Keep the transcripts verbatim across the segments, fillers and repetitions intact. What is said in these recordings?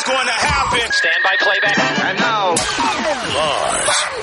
what's going to happen. Stand by playback. And now,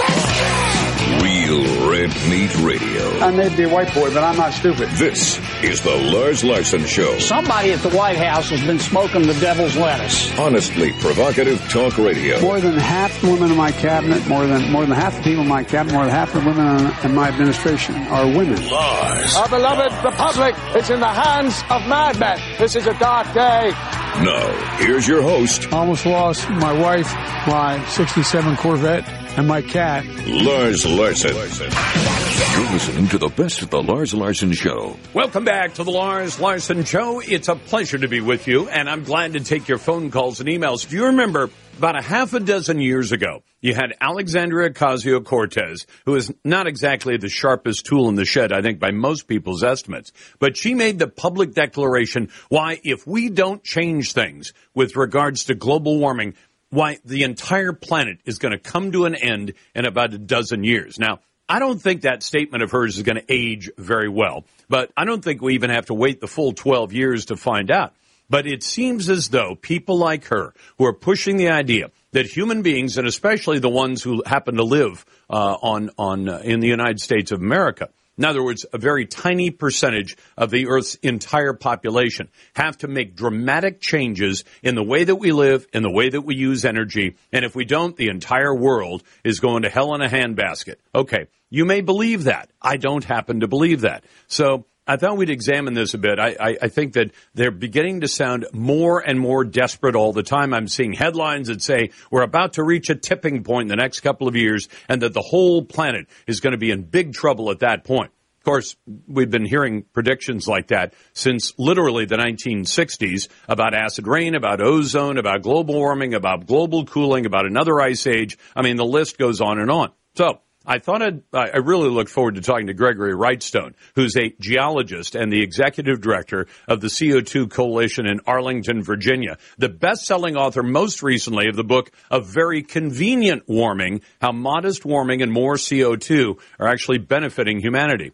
Lars. Real Red Meat Radio. I may be a white boy, but I'm not stupid. This is the Lars Larson Show. Somebody at the White House has been smoking the devil's lettuce. Honestly provocative talk radio. More than half the women in my cabinet, more than more than half the people in my cabinet, more than half the women in my administration are women. Lars. Our beloved republic is in the hands of madmen. This is a dark day. Now, here's your host. Almost lost my wife, my sixty-seven Corvette, and my cat. Lars Larson. You're listening to the best of the Lars Larson Show. Welcome back to the Lars Larson Show. It's a pleasure to be with you, and I'm glad to take your phone calls and emails. Do you remember about a half a dozen years ago, you had Alexandria Ocasio-Cortez, who is not exactly the sharpest tool in the shed, I think, by most people's estimates. But she made the public declaration, why, if we don't change things with regards to global warming, why, the entire planet is going to come to an end in about a dozen years. Now, I don't think that statement of hers is going to age very well, but I don't think we even have to wait the full twelve years to find out. But it seems as though people like her who are pushing the idea that human beings, and especially the ones who happen to live uh, on on uh, in the United States of America, in other words, a very tiny percentage of the Earth's entire population, have to make dramatic changes in the way that we live, in the way that we use energy, and if we don't, the entire world is going to hell in a handbasket. Okay, you may believe that. I don't happen to believe that. So I thought we'd examine this a bit. I, I, I think that they're beginning to sound more and more desperate all the time. I'm seeing headlines that say we're about to reach a tipping point in the next couple of years and that the whole planet is going to be in big trouble at that point. Of course, we've been hearing predictions like that since literally the nineteen sixties about acid rain, about ozone, about global warming, about global cooling, about another ice age. I mean, the list goes on and on. So I thought I'd, I really look forward to talking to Gregory Wrightstone, who's a geologist and the executive director of the C O two Coalition in Arlington, Virginia, the best-selling author most recently of the book A Very Convenient Warming, How Modest Warming and More C O two Are Actually Benefiting Humanity.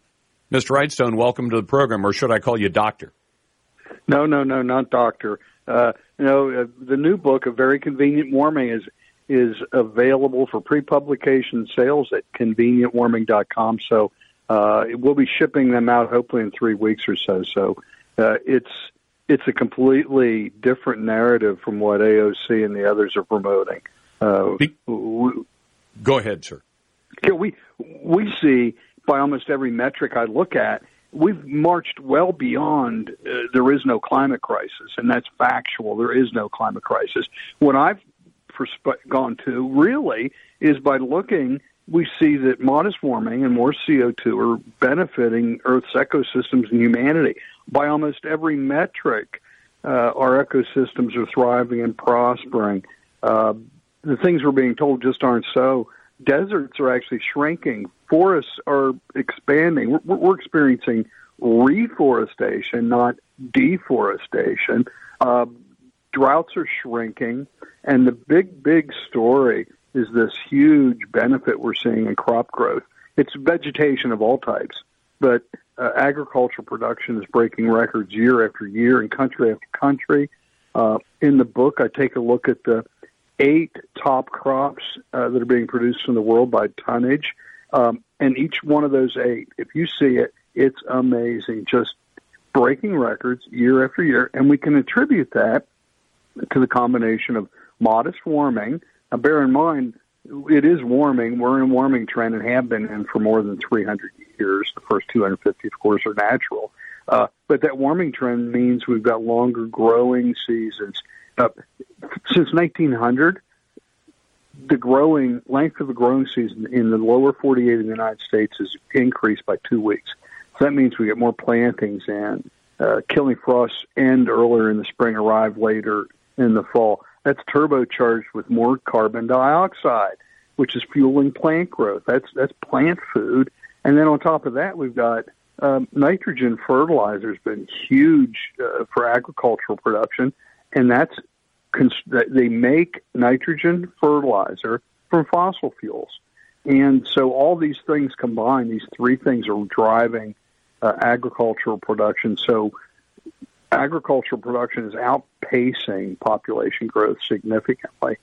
Mister Wrightstone, welcome to the program, or should I call you doctor? No, no, no, not doctor. Uh, no, uh, the new book, A Very Convenient Warming, is is available for pre-publication sales at convenient warming dot com. So uh, we'll be shipping them out hopefully in three weeks or so. So uh, it's it's a completely different narrative from what A O C and the others are promoting. Uh, we, Go ahead, sir. We, we see by almost every metric I look at, we've marched well beyond uh, there is no climate crisis, and that's factual. There is no climate crisis. What I've gone to really is by looking, we see that modest warming and more C O two are benefiting Earth's ecosystems and humanity. By almost every metric, uh, our ecosystems are thriving and prospering. Uh, the things we're being told just aren't so. Deserts are actually shrinking. Forests are expanding. We're, we're experiencing reforestation, not deforestation. Uh, Droughts are shrinking, and the big, big story is this huge benefit we're seeing in crop growth. It's vegetation of all types, but uh, agricultural production is breaking records year after year in country after country. Uh, in the book, I take a look at the eight top crops uh, that are being produced in the world by tonnage, um, and each one of those eight, if you see it, it's amazing, just breaking records year after year, and we can attribute that to the combination of modest warming. Now, bear in mind, it is warming. We're in a warming trend and have been in for more than three hundred years. The first two hundred fifty, of course, are natural. Uh, but that warming trend means we've got longer growing seasons. Uh, since nineteen hundred, the growing length of the growing season in the lower forty-eight of the United States has increased by two weeks. So that means we get more plantings in. Uh, killing frosts end earlier in the spring, arrive later in the fall. That's turbocharged with more carbon dioxide, which is fueling plant growth. That's that's plant food. And then on top of that, we've got um, nitrogen fertilizer has been huge uh, for agricultural production, and that's cons- they make nitrogen fertilizer from fossil fuels. And so all these things combined, these three things are driving uh, agricultural production. So agricultural production is outpacing population growth significantly.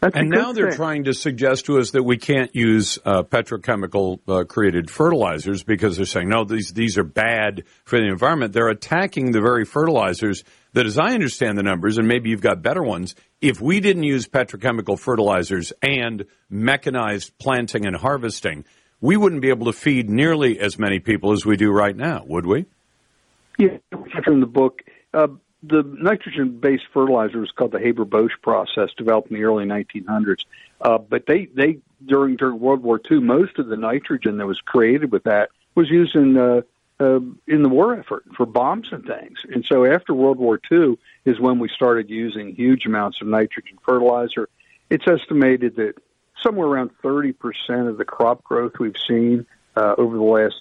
That's and now they're thing. trying to suggest to us that we can't use uh, petrochemical-created uh, fertilizers because they're saying, no, these these are bad for the environment. They're attacking the very fertilizers that, as I understand the numbers, and maybe you've got better ones, if we didn't use petrochemical fertilizers and mechanized planting and harvesting, we wouldn't be able to feed nearly as many people as we do right now, would we? Yeah, from the book. Uh, The nitrogen-based fertilizer was called the Haber-Bosch process, developed in the early nineteen hundreds. Uh, but they, they during during World War Two, most of the nitrogen that was created with that was used in uh, uh, in the war effort for bombs and things. And so after World War Two is when we started using huge amounts of nitrogen fertilizer. It's estimated that somewhere around thirty percent of the crop growth we've seen uh, over the last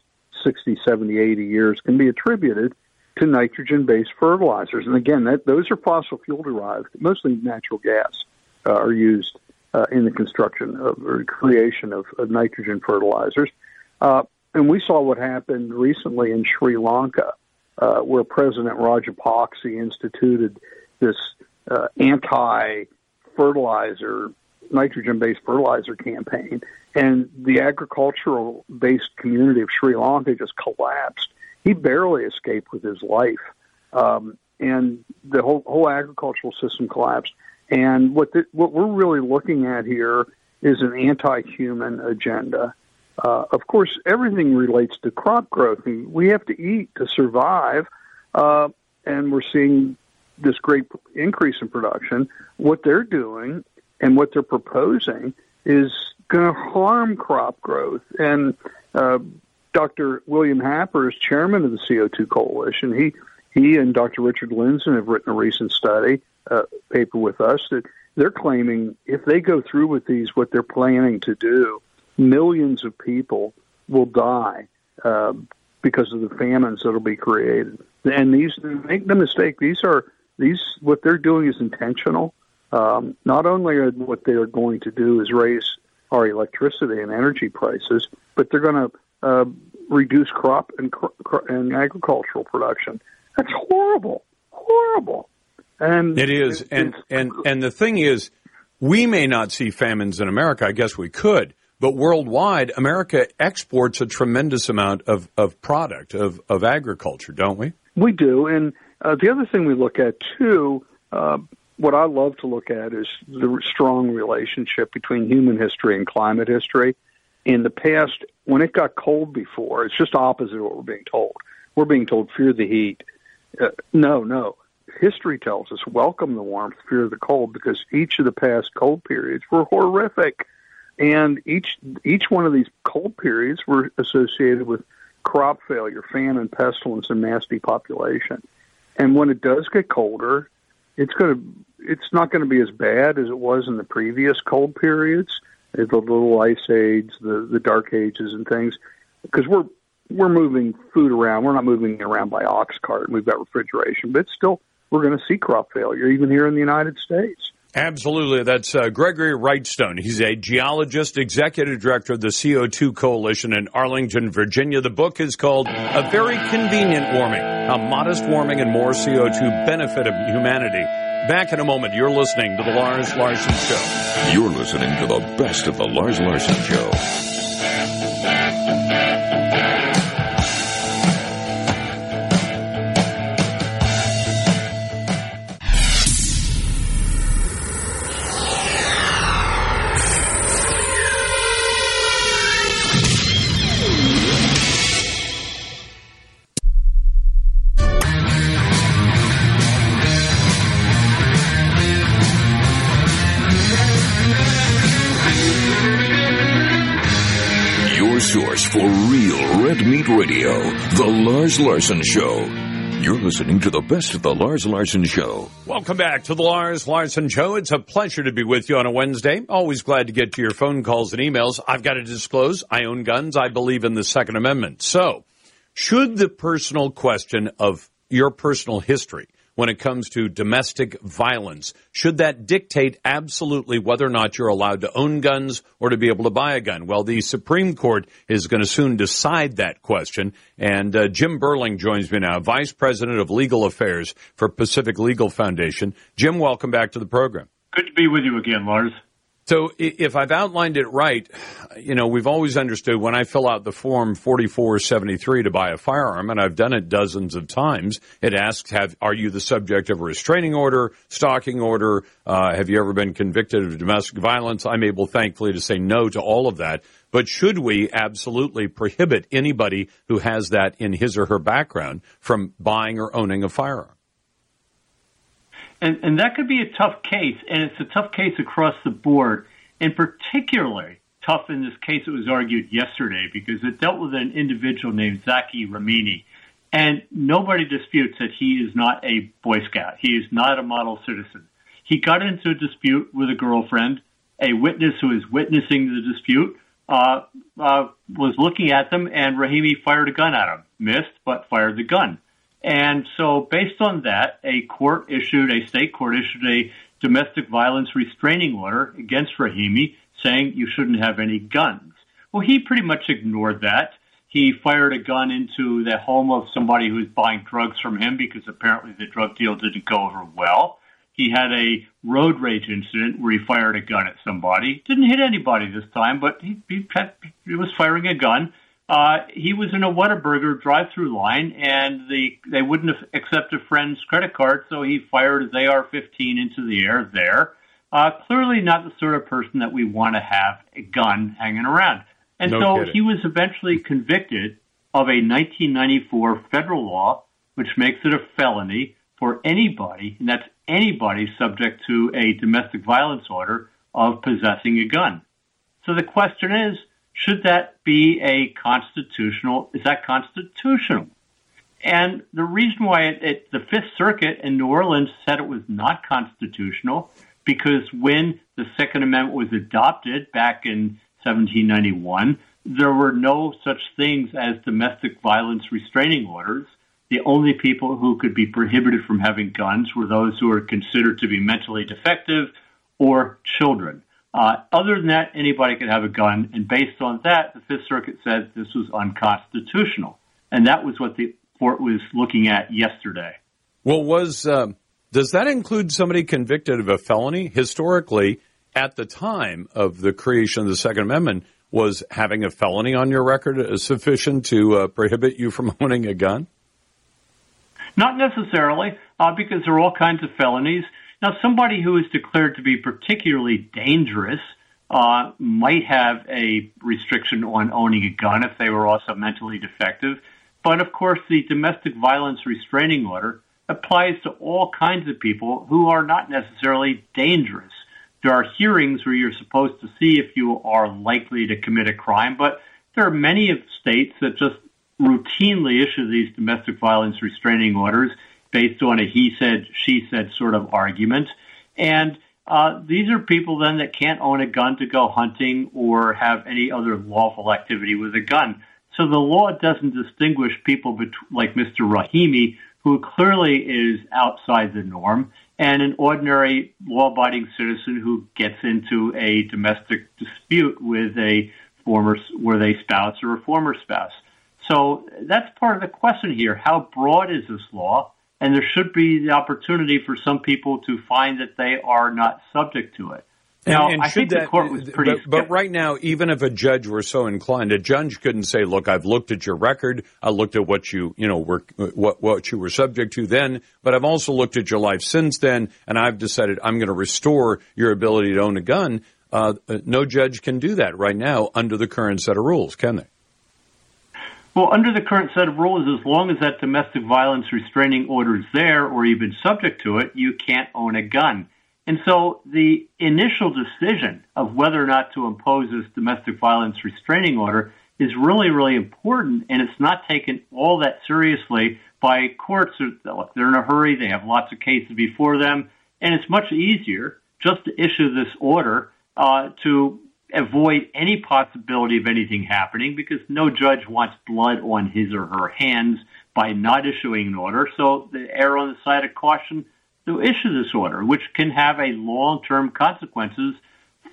sixty, seventy, eighty years can be attributed to nitrogen-based fertilizers. And again, that, those are fossil fuel-derived, mostly natural gas, uh, are used uh, in the construction of, or creation of, of nitrogen fertilizers. Uh, and we saw what happened recently in Sri Lanka, uh, where President Rajapakse instituted this uh, anti-fertilizer, nitrogen-based fertilizer campaign. And the agricultural-based community of Sri Lanka just collapsed. He barely escaped with his life, um, and the whole, whole agricultural system collapsed. And what the, what we're really looking at here is an anti-human agenda. Uh, of course, everything relates to crop growth. And we have to eat to survive, uh, and we're seeing this great increase in production. What they're doing and what they're proposing is going to harm crop growth. And uh, Doctor William Happer is chairman of the C O two Coalition. He he and Doctor Richard Lindzen have written a recent study, uh, paper with us, that they're claiming if they go through with these, what they're planning to do, millions of people will die uh, because of the famines that will be created. And these, make no mistake, these are these what they're doing is intentional. Um, not only are what they're going to do is raise our electricity and energy prices, but they're going to Uh, reduce crop and, and agricultural production. That's horrible, horrible. And it is. It, and, and, and the thing is, we may not see famines in America. I guess we could. But worldwide, America exports a tremendous amount of, of product, of, of agriculture, don't we? We do. And uh, the other thing we look at, too, uh, what I love to look at is the strong relationship between human history and climate history. In the past, when it got cold before, it's just opposite of what we're being told. We're being told, fear the heat. Uh, no, no. History tells us, welcome the warmth, fear the cold, because each of the past cold periods were horrific. And each each one of these cold periods were associated with crop failure, famine, pestilence, and mass depopulation. And when it does get colder, it's going to it's not going to be as bad as it was in the previous cold periods, the little ice age, the, the dark ages and things, because we're we're moving food around. We're not moving it around by ox cart, and we've got refrigeration. But still, we're going to see crop failure, even here in the United States. Absolutely. That's uh, Gregory Wrightstone. He's a geologist, executive director of the C O two Coalition in Arlington, Virginia. The book is called A Very Convenient Warming, How Modest Warming and More C O two Benefit Humanity. Back in a moment. You're listening to The Lars Larson Show. You're listening to the best of The Lars Larson Show. For real red meat radio, The Lars Larson Show. You're listening to the best of The Lars Larson Show. Welcome back to The Lars Larson Show. It's a pleasure to be with you on a Wednesday. Always glad to get to your phone calls and emails. I've got to disclose, I own guns. I believe in the Second Amendment. So, should the personal question of your personal history, when it comes to domestic violence? Should that dictate absolutely whether or not you're allowed to own guns or to be able to buy a gun? Well, the Supreme Court is going to soon decide that question. And uh, Jim Burling joins me now, Vice President of Legal Affairs for Pacific Legal Foundation. Jim, welcome back to the program. Good to be with you again, Lars. So if I've outlined it right, you know, we've always understood when I fill out the form forty-four seventy-three to buy a firearm, and I've done it dozens of times, it asks, have, are you the subject of a restraining order, stalking order? Uh, have you ever been convicted of domestic violence? I'm able, thankfully, to say no to all of that. But should we absolutely prohibit anybody who has that in his or her background from buying or owning a firearm? And, and that could be a tough case, and it's a tough case across the board, and particularly tough in this case that was argued yesterday because it dealt with an individual named Zaki Rahimi. And nobody disputes that he is not a Boy Scout. He is not a model citizen. He got into a dispute with a girlfriend. A witness who is witnessing the dispute uh, uh, was looking at them, and Rahimi fired a gun at him. Missed, but fired the gun. And so based on that, a court issued, a state court issued a domestic violence restraining order against Rahimi saying you shouldn't have any guns. Well, he pretty much ignored that. He fired a gun into the home of somebody who was buying drugs from him because apparently the drug deal didn't go over well. He had a road rage incident where he fired a gun at somebody. Didn't hit anybody this time, but he, he, he was firing a gun. Uh, he was in a Whataburger drive-through line, and the, they wouldn't have accepted a friend's credit card, so he fired his A R fifteen into the air there. Uh, clearly not the sort of person that we want to have a gun hanging around. And no so kidding. He was eventually convicted of a nineteen ninety-four federal law, which makes it a felony for anybody, and that's anybody subject to a domestic violence order, of possessing a gun. So the question is, should that be a constitutional, is that constitutional? And the reason why it, it, the Fifth Circuit in New Orleans said it was not constitutional, because when the Second Amendment was adopted back in seventeen ninety-one, there were no such things as domestic violence restraining orders. The only people who could be prohibited from having guns were those who were considered to be mentally defective or children. Uh, other than that, anybody could have a gun, and based on that, the Fifth Circuit said this was unconstitutional, and that was what the court was looking at yesterday. Well, was uh, does that include somebody convicted of a felony? Historically, at the time of the creation of the Second Amendment, was having a felony on your record sufficient to uh, prohibit you from owning a gun? Not necessarily, uh, because there are all kinds of felonies. Now, somebody who is declared to be particularly dangerous uh, might have a restriction on owning a gun if they were also mentally defective. But, of course, the domestic violence restraining order applies to all kinds of people who are not necessarily dangerous. There are hearings where you're supposed to see if you are likely to commit a crime, but there are many of states that just routinely issue these domestic violence restraining orders based on a he said, she said sort of argument. And uh, these are people then that can't own a gun to go hunting or have any other lawful activity with a gun. So the law doesn't distinguish people bet- like Mister Rahimi, who clearly is outside the norm, and an ordinary law-abiding citizen who gets into a domestic dispute with a former, with a spouse or a former spouse. So that's part of the question here. How broad is this law? And there should be the opportunity for some people to find that they are not subject to it. Now, and, and I think that, the court was pretty... But, but right now, even if a judge were so inclined, a judge couldn't say, look, I've looked at your record. I looked at what you, you know, were, what, what you were subject to then, but I've also looked at your life since then, and I've decided I'm going to restore your ability to own a gun. Uh, no judge can do that right now under the current set of rules, can they? Well, under the current set of rules, as long as that domestic violence restraining order is there or you've been subject to it, you can't own a gun. And so the initial decision of whether or not to impose this domestic violence restraining order is really, really important, and it's not taken all that seriously by courts. Look, they're in a hurry. They have lots of cases before them, and it's much easier just to issue this order uh, to avoid any possibility of anything happening because no judge wants blood on his or her hands by not issuing an order, so they err on the side of caution to issue this order, which can have a long-term consequences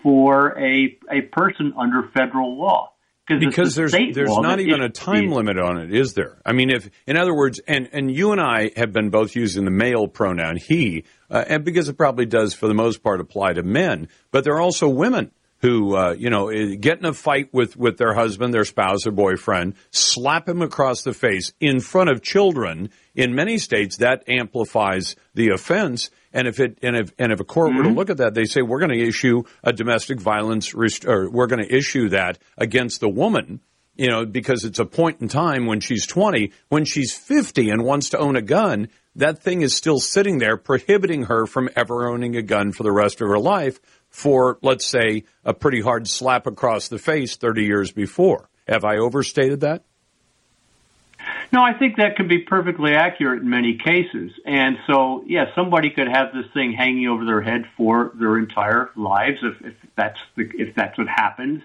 for a a person under federal law. Because there's there's not even a time limit on it, is there? I mean, if in other words, and, and you and I have been both using the male pronoun he, uh, and because it probably does for the most part apply to men, but there are also women who, uh, you know, get in a fight with, with their husband, their spouse, or boyfriend, slap him across the face in front of children. In many states, that amplifies the offense. And if it and if and if a court mm-hmm. were to look at that, they say we're going to issue a domestic violence, rest- or we're going to issue that against the woman, you know, because it's a point in time when she's twenty, when she's fifty and wants to own a gun. That thing is still sitting there, prohibiting her from ever owning a gun for the rest of her life. For, let's say, a pretty hard slap across the face thirty years before. Have I overstated that? No, I think that can be perfectly accurate in many cases. And so, yeah, somebody could have this thing hanging over their head for their entire lives if, if that's the, if that's what happens.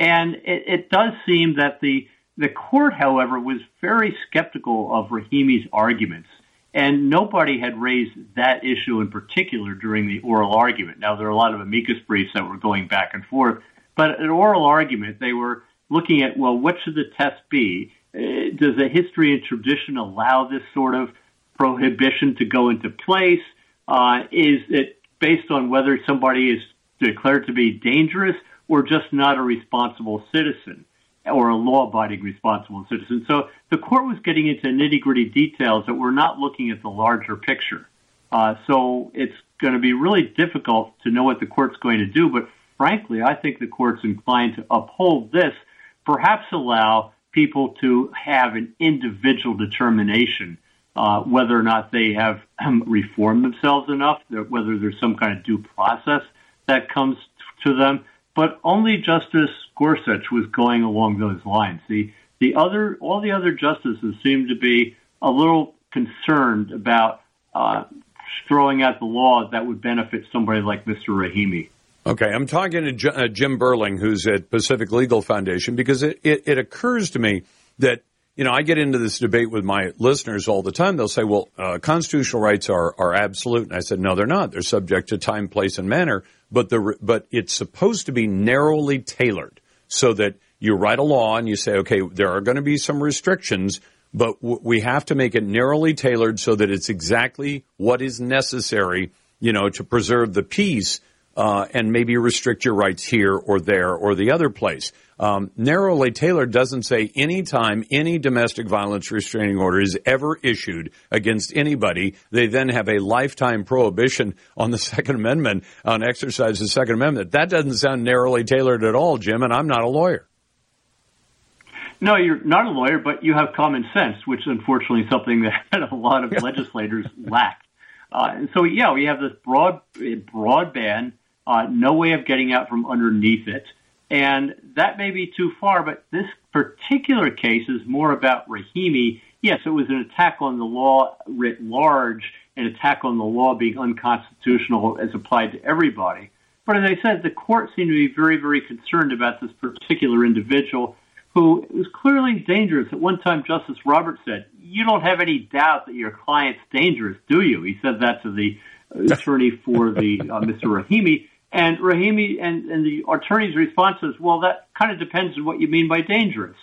And it, it does seem that the, the court, however, was very skeptical of Rahimi's arguments. And nobody had raised that issue in particular during the oral argument. Now, there are a lot of amicus briefs that were going back and forth, but an oral argument, they were looking at, well, what should the test be? Uh, does the history and tradition allow this sort of prohibition to go into place? Uh, is it based on whether somebody is declared to be dangerous or just not a responsible citizen, or a law-abiding responsible citizen? So the court was getting into nitty-gritty details that were not looking at the larger picture. Uh, so it's going to be really difficult to know what the court's going to do, but frankly, I think the court's inclined to uphold this, perhaps allow people to have an individual determination uh, whether or not they have um, reformed themselves enough, whether there's some kind of due process that comes to them. But only Justice Gorsuch was going along those lines. The the other all the other justices seemed to be a little concerned about uh, throwing out the law that would benefit somebody like Mister Rahimi. Okay, I'm talking to J- uh, Jim Burling, who's at Pacific Legal Foundation, because it, it, it occurs to me that, you know, I get into this debate with my listeners all the time. They'll say, well, uh, constitutional rights are, are absolute. And I said, no, they're not. They're subject to time, place, and manner. But the but it's supposed to be narrowly tailored so that you write a law and you say, okay, there are going to be some restrictions, but w- we have to make it narrowly tailored so that it's exactly what is necessary, you know, to preserve the peace uh, and maybe restrict your rights here or there or the other place. Um, narrowly tailored doesn't say any time any domestic violence restraining order is ever issued against anybody, they then have a lifetime prohibition on the Second Amendment, on exercise of the Second Amendment. That doesn't sound narrowly tailored at all, Jim, and I'm not a lawyer. No, you're not a lawyer, but you have common sense, which unfortunately is something that a lot of legislators lack. Uh, and so, yeah, we have this broad, broad ban, uh, no way of getting out from underneath it. And that may be too far, but this particular case is more about Rahimi. Yes, it was an attack on the law writ large, an attack on the law being unconstitutional as applied to everybody. But as I said, the court seemed to be very, very concerned about this particular individual who was clearly dangerous. At one time, Justice Roberts said, you don't have any doubt that your client's dangerous, do you? He said that to the attorney for the uh, Mister Rahimi. And Rahimi and, and the attorney's response was, well, that kind of depends on what you mean by dangerous.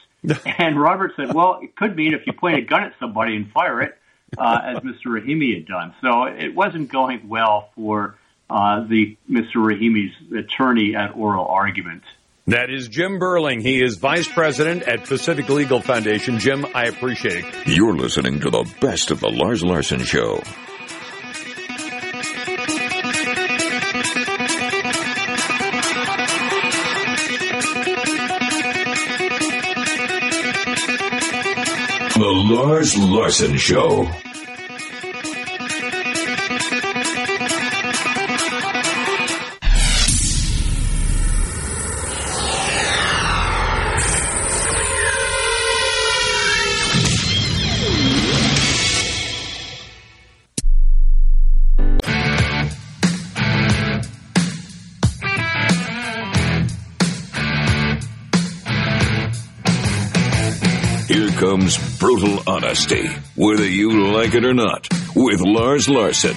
And Robert said, well, it could mean if you point a gun at somebody and fire it, uh, as Mister Rahimi had done. So it wasn't going well for uh, the Mister Rahimi's attorney at oral argument. That is Jim Burling. He is vice president at Pacific Legal Foundation. Jim, I appreciate it. You're listening to the best of the Lars Larson Show. The Lars Larson Show. comes brutal honesty, whether you like it or not, with Lars Larson.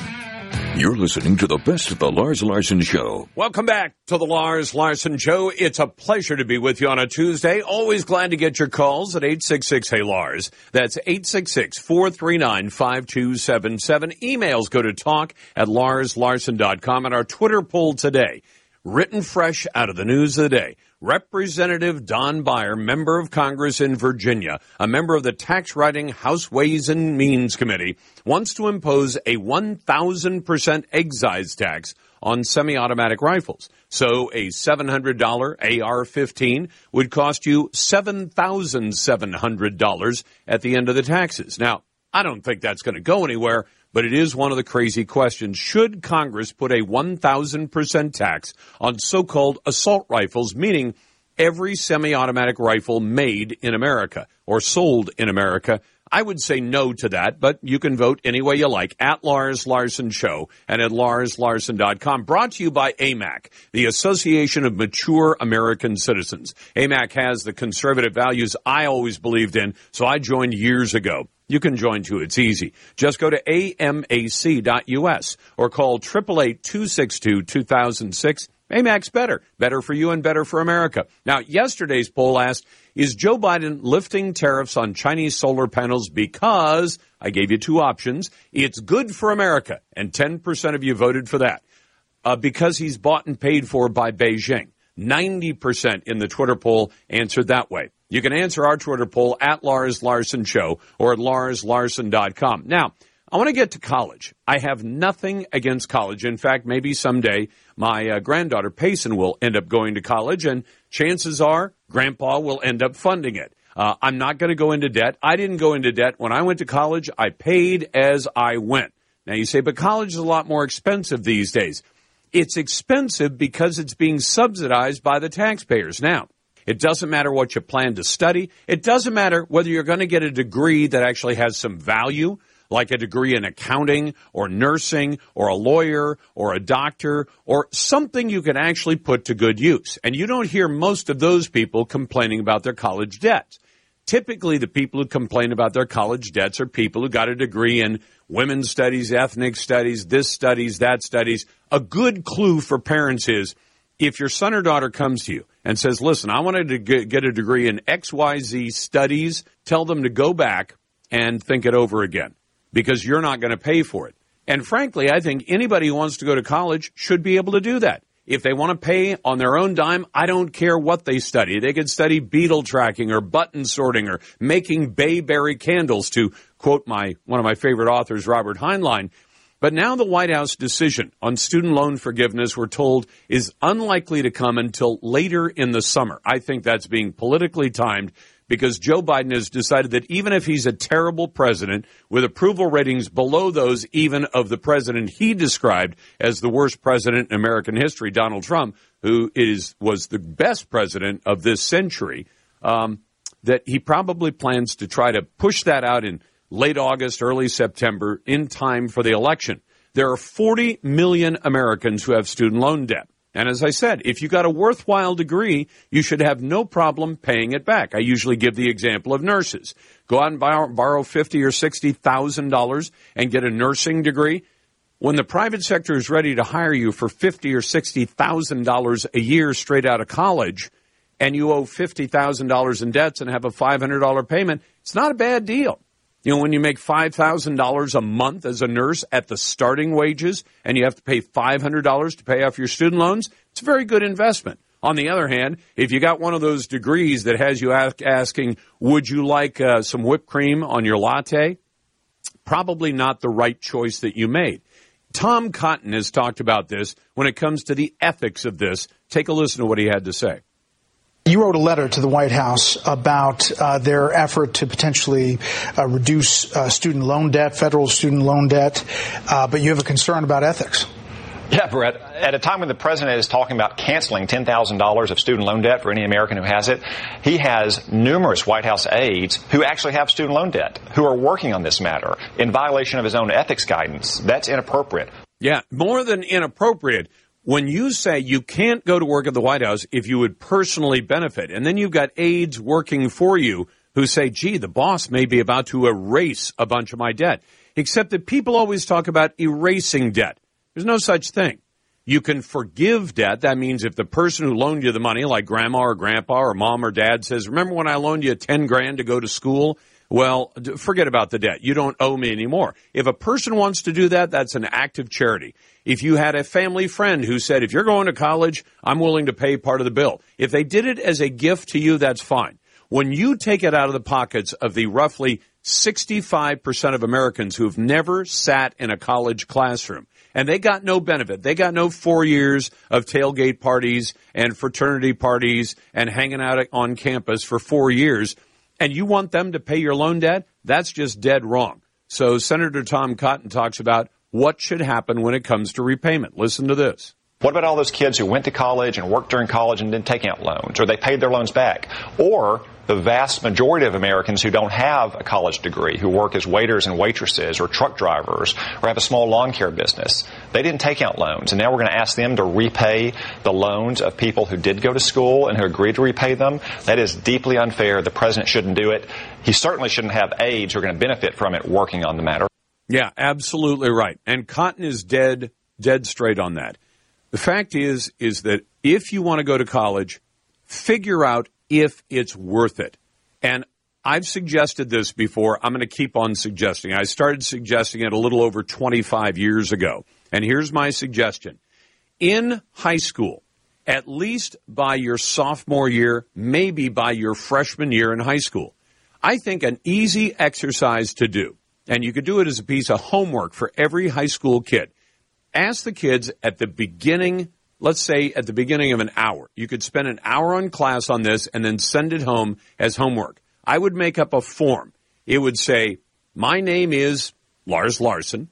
You're listening to the best of the Lars Larson Show. Welcome back to the Lars Larson Show. It's a pleasure to be with you on a Tuesday. Always glad to get your calls at eight six six, hey, Lars. That's eight six six, four three nine, five two seven seven. Emails go to talk at lars larson dot com. And our Twitter poll today, written fresh out of the news of the day. Representative Don Beyer, member of Congress in Virginia, a member of the tax writing House Ways and Means Committee, wants to impose a one thousand percent excise tax on semi-automatic rifles. So a seven hundred dollars A R fifteen would cost you seven thousand seven hundred dollars at the end of the taxes. Now, I don't think that's going to go anywhere, but it is one of the crazy questions. Should Congress put a one thousand percent tax on so-called assault rifles, meaning every semi-automatic rifle made in America or sold in America? I would say no to that, but you can vote any way you like at Lars Larson Show and at lars larson dot com. Brought to you by A M A C, the Association of Mature American Citizens. A M A C has the conservative values I always believed in, so I joined years ago. You can join, too. It's easy. Just go to A M A C dot U S or call eight eight eight, two six two, two thousand six. A M A C's better. Better for you and better for America. Now, yesterday's poll asked, is Joe Biden lifting tariffs on Chinese solar panels because, I gave you two options, it's good for America, and ten percent of you voted for that, uh, because he's bought and paid for by Beijing. ninety percent in the Twitter poll answered that way. You can answer our Twitter poll at Lars Larson Show or at lars larson dot com. Now, I want to get to college. I have nothing against college. In fact, maybe someday my uh, granddaughter Payson will end up going to college, and chances are Grandpa will end up funding it. Uh, I'm not going to go into debt. I didn't go into debt. When I went to college, I paid as I went. Now, you say, but college is a lot more expensive these days. It's expensive because it's being subsidized by the taxpayers now. It doesn't matter what you plan to study. It doesn't matter whether you're going to get a degree that actually has some value, like a degree in accounting or nursing or a lawyer or a doctor or something you can actually put to good use. And you don't hear most of those people complaining about their college debts. Typically, the people who complain about their college debts are people who got a degree in women's studies, ethnic studies, this studies, that studies. A good clue for parents is, if your son or daughter comes to you and says, listen, I wanted to get a degree in X Y Z studies, tell them to go back and think it over again because you're not going to pay for it. And frankly, I think anybody who wants to go to college should be able to do that. If they want to pay on their own dime, I don't care what they study. They could study beetle tracking or button sorting or making bayberry candles, to quote my one of my favorite authors, Robert Heinlein. But now the White House decision on student loan forgiveness, we're told, is unlikely to come until later in the summer. I think that's being politically timed because Joe Biden has decided that even if he's a terrible president with approval ratings below those even of the president he described as the worst president in American history, Donald Trump, who is was the best president of this century, um, that he probably plans to try to push that out in late August, early September, in time for the election. There are forty million Americans who have student loan debt. And as I said, if you got a worthwhile degree, you should have no problem paying it back. I usually give the example of nurses. Go out and borrow fifty thousand dollars or sixty thousand dollars and get a nursing degree. When the private sector is ready to hire you for fifty thousand dollars or sixty thousand dollars a year straight out of college, and you owe fifty thousand dollars in debts and have a five hundred dollars payment, it's not a bad deal. You know, when you make five thousand dollars a month as a nurse at the starting wages and you have to pay five hundred dollars to pay off your student loans, it's a very good investment. On the other hand, if you got one of those degrees that has you ask, asking, would you like uh, some whipped cream on your latte? Probably not the right choice that you made. Tom Cotton has talked about this when it comes to the ethics of this. Take a listen to what he had to say. You wrote a letter to the White House about uh, their effort to potentially uh, reduce uh, student loan debt, federal student loan debt, uh, but you have a concern about ethics. Yeah, Brett, at a time when the president is talking about canceling ten thousand dollars of student loan debt for any American who has it, he has numerous White House aides who actually have student loan debt, who are working on this matter in violation of his own ethics guidance. That's inappropriate. Yeah, more than inappropriate. When you say you can't go to work at the White House if you would personally benefit, and then you've got aides working for you who say, gee, the boss may be about to erase a bunch of my debt. Except that people always talk about erasing debt. There's no such thing. You can forgive debt. That means if the person who loaned you the money, like grandma or grandpa or mom or dad, says, remember when I loaned you ten grand to go to school? Well, forget about the debt. You don't owe me anymore. If a person wants to do that, that's an act of charity. If you had a family friend who said, if you're going to college, I'm willing to pay part of the bill. If they did it as a gift to you, that's fine. When you take it out of the pockets of the roughly sixty-five percent of Americans who have never sat in a college classroom, and they got no benefit, they got no four years of tailgate parties and fraternity parties and hanging out on campus for four years, and you want them to pay your loan debt, that's just dead wrong. So Senator Tom Cotton talks about what should happen when it comes to repayment. Listen to this. What about all those kids who went to college and worked during college and didn't take out loans, or they paid their loans back, or the vast majority of Americans who don't have a college degree, who work as waiters and waitresses or truck drivers or have a small lawn care business? They didn't take out loans, and now we're going to ask them to repay the loans of people who did go to school and who agreed to repay them? That is deeply unfair. The president shouldn't do it. He certainly shouldn't have aides who are going to benefit from it working on the matter. Yeah, absolutely right. And Cotton is dead, dead straight on that. The fact is, is that if you want to go to college, figure out if it's worth it. And I've suggested this before. I'm going to keep on suggesting. I started suggesting it a little over twenty-five years ago. And here's my suggestion. In high school, at least by your sophomore year, maybe by your freshman year in high school, I think an easy exercise to do, and you could do it as a piece of homework for every high school kid, ask the kids at the beginning, let's say at the beginning of an hour. You could spend an hour on class on this and then send it home as homework. I would make up a form. It would say, my name is Lars Larson.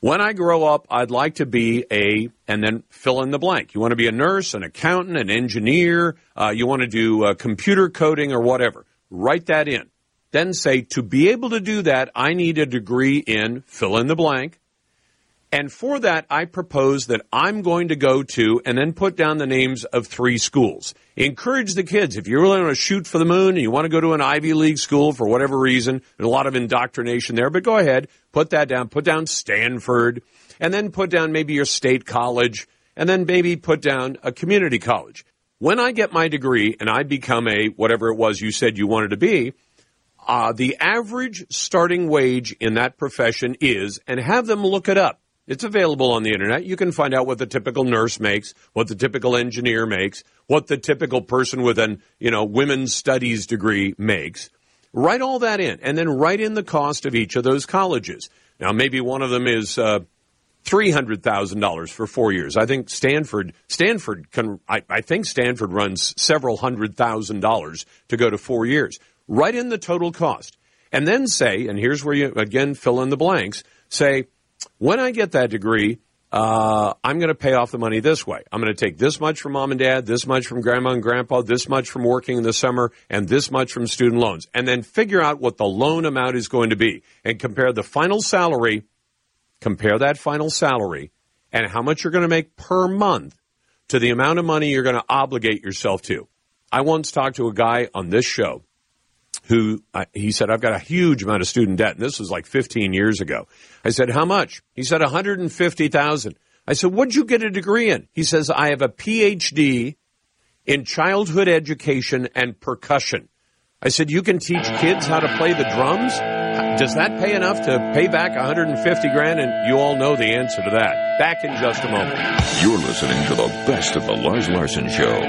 When I grow up, I'd like to be a, and then fill in the blank. You want to be a nurse, an accountant, an engineer. Uh, you want to do uh, computer coding or whatever. Write that in. Then say, to be able to do that, I need a degree in fill in the blank. And for that, I propose that I'm going to go to, and then put down the names of three schools. Encourage the kids. If you really want to shoot for the moon and you want to go to an Ivy League school for whatever reason, there's a lot of indoctrination there, but go ahead, put that down. Put down Stanford, and then put down maybe your state college, and then maybe put down a community college. When I get my degree and I become a whatever it was you said you wanted to be, uh, the average starting wage in that profession is, and have them look it up. It's available on the internet. You can find out what the typical nurse makes, what the typical engineer makes, what the typical person with an, you know, women's studies degree makes. Write all that in, and then write in the cost of each of those colleges. Now, maybe one of them is uh, three hundred thousand dollars for four years. I think Stanford, Stanford can, I, I think Stanford runs several hundred thousand dollars to go to four years. Write in the total cost, and then say, and here's where you again fill in the blanks. Say, when I get that degree, uh, I'm going to pay off the money this way. I'm going to take this much from mom and dad, this much from grandma and grandpa, this much from working in the summer, and this much from student loans. And then figure out what the loan amount is going to be and compare the final salary, compare that final salary and how much you're going to make per month to the amount of money you're going to obligate yourself to. I once talked to a guy on this show who, uh, he said, I've got a huge amount of student debt. And this was like fifteen years ago. I said, how much? He said, one hundred fifty thousand dollars. I said, what'd you get a degree in? He says, I have a P H D in childhood education and percussion. I said, you can teach kids how to play the drums? Does that pay enough to pay back one hundred fifty grand? And you all know the answer to that. Back in just a moment. You're listening to the best of the Lars Larson Show.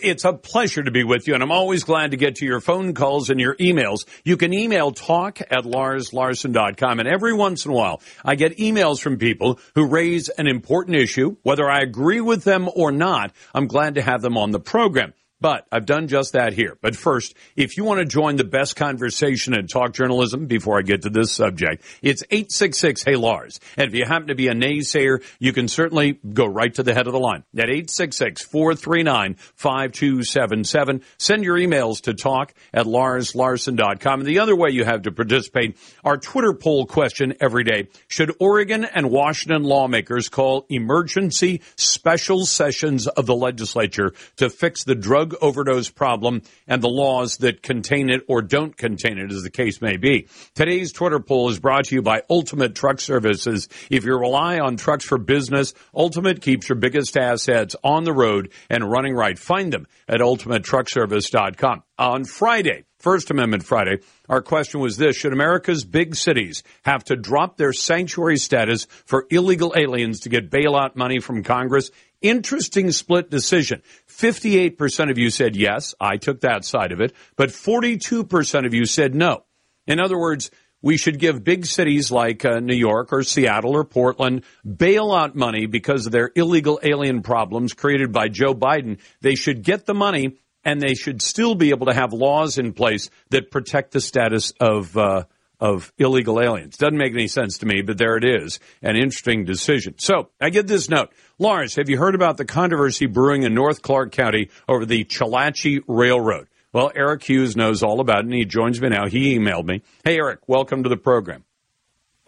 It's a pleasure to be with you, and I'm always glad to get to your phone calls and your emails. You can email talk at lars larson dot com, and every once in a while I get emails from people who raise an important issue. Whether I agree with them or not, I'm glad to have them on the program. But I've done just that here. But first, if you want to join the best conversation in talk journalism before I get to this subject, it's eight six six, hey Lars. And if you happen to be a naysayer, you can certainly go right to the head of the line at eight six six, four three nine, five two seven seven. Send your emails to talk at lars larson dot com. And the other way you have to participate, our Twitter poll question every day, should Oregon and Washington lawmakers call emergency special sessions of the legislature to fix the drug overdose problem and the laws that contain it or don't contain it, as the case may be. Today's Twitter poll is brought to you by Ultimate Truck Services. If you rely on trucks for business, Ultimate keeps your biggest assets on the road and running right. Find them at ultimate truck service dot com. On Friday, First Amendment Friday, our question was this: should America's big cities have to drop their sanctuary status for illegal aliens to get bailout money from Congress? Interesting split decision. fifty-eight percent of you said yes. I took that side of it. But forty-two percent of you said no. In other words, we should give big cities like uh, New York or Seattle or Portland bailout money because of their illegal alien problems created by Joe Biden. They should get the money, and they should still be able to have laws in place that protect the status of uh, of illegal aliens. Doesn't make any sense to me, but there it is, an interesting decision. So I get this note. Lars, have you heard about the controversy brewing in North Clark County over the Chalachi Railroad? Well, Eric Hughes knows all about it, and he joins me now. He emailed me. Hey, Eric, welcome to the program.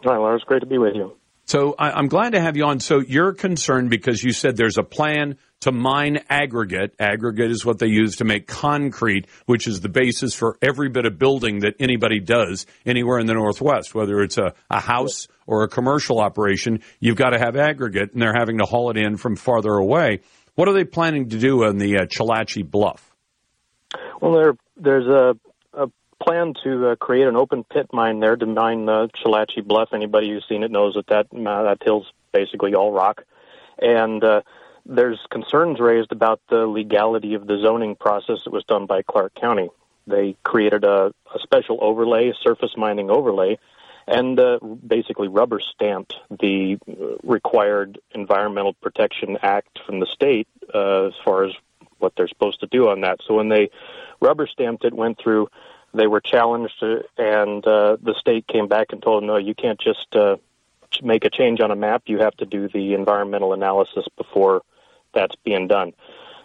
Hi, Lars. Great to be with you. So I, I'm glad to have you on. So you're concerned because you said there's a plan to mine aggregate. Aggregate is what they use to make concrete, which is the basis for every bit of building that anybody does anywhere in the Northwest, whether it's a, a house or a commercial operation. You've got to have aggregate, and they're having to haul it in from farther away. What are they planning to do on the uh, Chalachi Bluff? Well, there, there's a plan to uh, create an open pit mine there to mine the Chalachi Bluff. Anybody who's seen it knows that that, uh, that hill's basically all rock. And uh, there's concerns raised about the legality of the zoning process that was done by Clark County. They created a, a special overlay, surface mining overlay, and uh, basically rubber stamped the required Environmental Protection Act from the state uh, as far as what they're supposed to do on that. So when they rubber stamped it, went through, they were challenged, and uh, the state came back and told them, no, you can't just uh, make a change on a map. You have to do the environmental analysis before that's being done.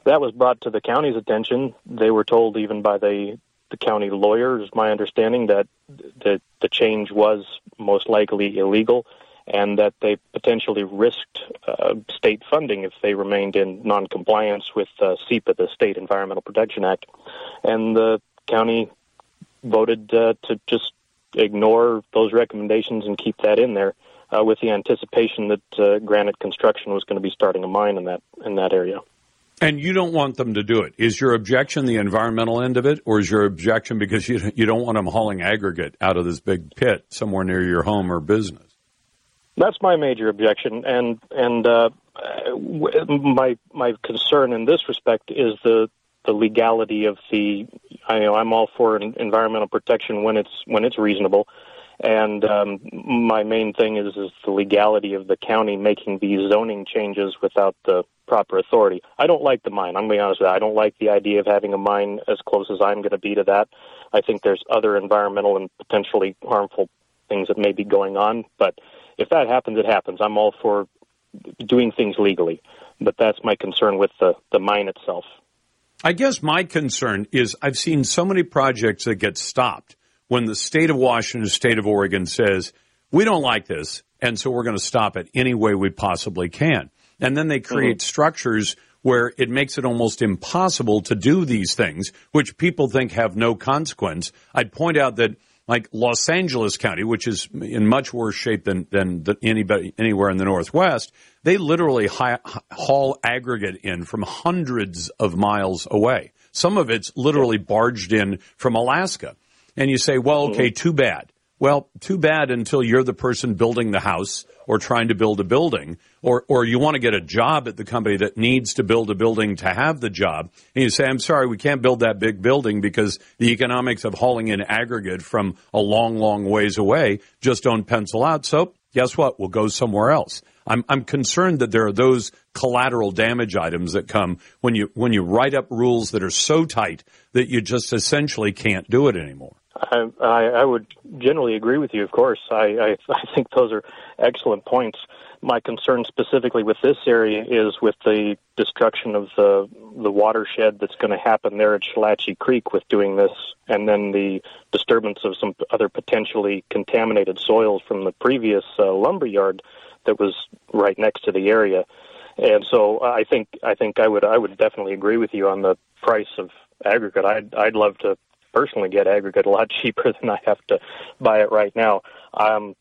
That was brought to the county's attention. They were told even by the, the county lawyer, is my understanding, that the, the change was most likely illegal and that they potentially risked uh, state funding if they remained in noncompliance with uh, SEPA, the State Environmental Protection Act. And the county voted uh, to just ignore those recommendations and keep that in there uh, with the anticipation that uh, Granite Construction was going to be starting a mine in that in that area. And you don't want them to do it. Is your objection the environmental end of it, or is your objection because you, you don't want them hauling aggregate out of this big pit somewhere near your home or business? That's my major objection, and and uh, my my concern in this respect is the the legality of the, I know I'm all for environmental protection when it's when it's reasonable, and um, my main thing is is the legality of the county making these zoning changes without the proper authority. I don't like the mine. I'm gonna be honest with you. I don't like the idea of having a mine as close as I'm going to be to that. I think there's other environmental and potentially harmful things that may be going on, but if that happens, it happens. I'm all for doing things legally, but that's my concern with the, the mine itself. I guess my concern is I've seen so many projects that get stopped when the state of Washington, state of Oregon says, we don't like this, and so we're going to stop it any way we possibly can. And then they create mm-hmm. structures where it makes it almost impossible to do these things, which people think have no consequence. I'd point out that, like Los Angeles County, which is in much worse shape than, than the, anybody anywhere in the Northwest, they literally hi, haul aggregate in from hundreds of miles away. Some of it's literally barged in from Alaska. And you say, well, okay, too bad. Well, too bad until you're the person building the house or trying to build a building, or, or you want to get a job at the company that needs to build a building to have the job. And you say, I'm sorry, we can't build that big building because the economics of hauling in aggregate from a long, long ways away just don't pencil out. So guess what? We'll go somewhere else. I'm, I'm concerned that there are those collateral damage items that come when you when you write up rules that are so tight that you just essentially can't do it anymore. I, I, I would generally agree with you, of course. I, I, I think those are excellent points. My concern specifically with this area is with the destruction of the, the watershed that's going to happen there at Shalachi Creek with doing this, and then the disturbance of some other potentially contaminated soils from the previous uh, lumber yard that was right next to the area. And so I think I think I would I would definitely agree with you on the price of aggregate. I'd I'd love to personally get aggregate a lot cheaper than I have to buy it right now. Um,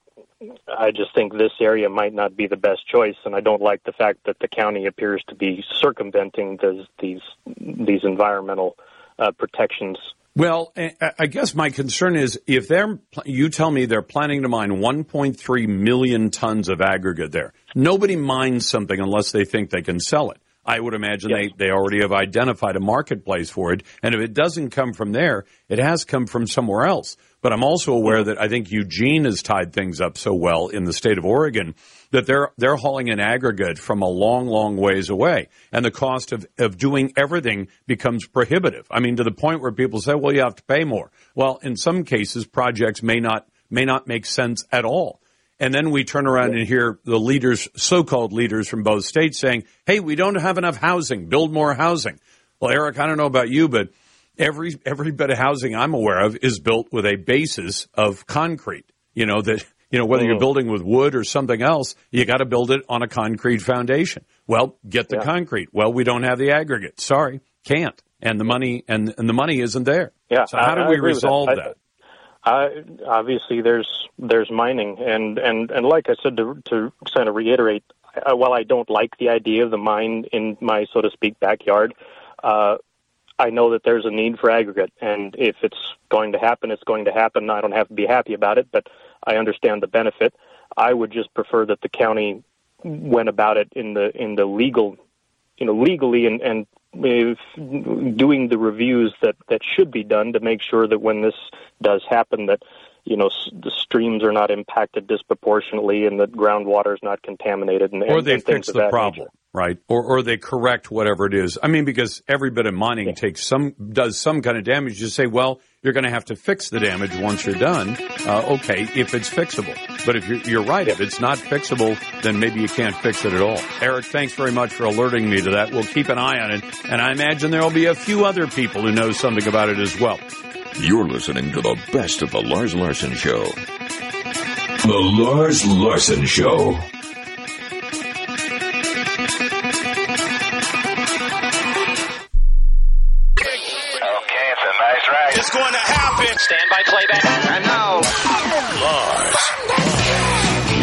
I just think this area might not be the best choice, and I don't like the fact that the county appears to be circumventing these these, these environmental uh, protections. Well, I guess my concern is if they're you tell me they're planning to mine one point three million tons of aggregate there. Nobody mines something unless they think they can sell it. I would imagine yes. they, they already have identified a marketplace for it. And if it doesn't come from there, it has come from somewhere else. But I'm also aware that I think Eugene has tied things up so well in the state of Oregon that they're they're hauling in aggregate from a long, long ways away. And the cost of, of doing everything becomes prohibitive. I mean, to the point where people say, well, you have to pay more. Well, in some cases, projects may not may not make sense at all. And then we turn around and hear the leaders, so-called leaders from both states saying, hey, we don't have enough housing. Build more housing. Well, Eric, I don't know about you, but every every bit of housing I'm aware of is built with a basis of concrete. You know, that, you know, whether you're building with wood or something else, you got to build it on a concrete foundation. Well, get the yeah. concrete. Well, we don't have the aggregate. Sorry, can't. And the money and, and the money isn't there. Yeah, so how I, do we resolve that? that? I, Uh, obviously, there's there's mining, and, and, and like I said, to, to kind of reiterate, uh, while I don't like the idea of the mine in my, so to speak, backyard, uh, I know that there's a need for aggregate, and if it's going to happen, it's going to happen. I don't have to be happy about it, but I understand the benefit. I would just prefer that the county went about it in the in the legal, you know, legally and, and If doing the reviews that, that should be done to make sure that when this does happen that, you know, s- the streams are not impacted disproportionately and that groundwater is not contaminated. And, or they and fix the problem, nature. Right? Or or they correct whatever it is. I mean, because every bit of mining yeah. takes some does some kind of damage. You say, well, you're going to have to fix the damage once you're done. Uh, okay, if it's fixable. But if you're, you're right, if it's not fixable, then maybe you can't fix it at all. Eric, thanks very much for alerting me to that. We'll keep an eye on it. And I imagine there will be a few other people who know something about it as well. You're listening to the best of the Lars Larson Show. The Lars Larson Show. Okay, it's a nice ride. It's going to happen. Stand by playback. And now, Lars.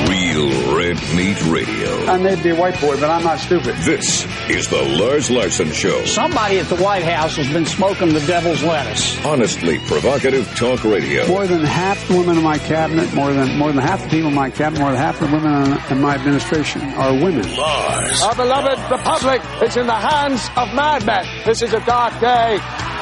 Real Red Meat Radio. I may be a white boy, but I'm not stupid. This is the Lars Larson Show. Somebody at the White House has been smoking the devil's lettuce. Honestly provocative talk radio. More than half the women in my cabinet, more than more than half the people in my cabinet, more than half the women in, in my administration are women. Lars. Our beloved republic is in the hands of madmen. This is a dark day.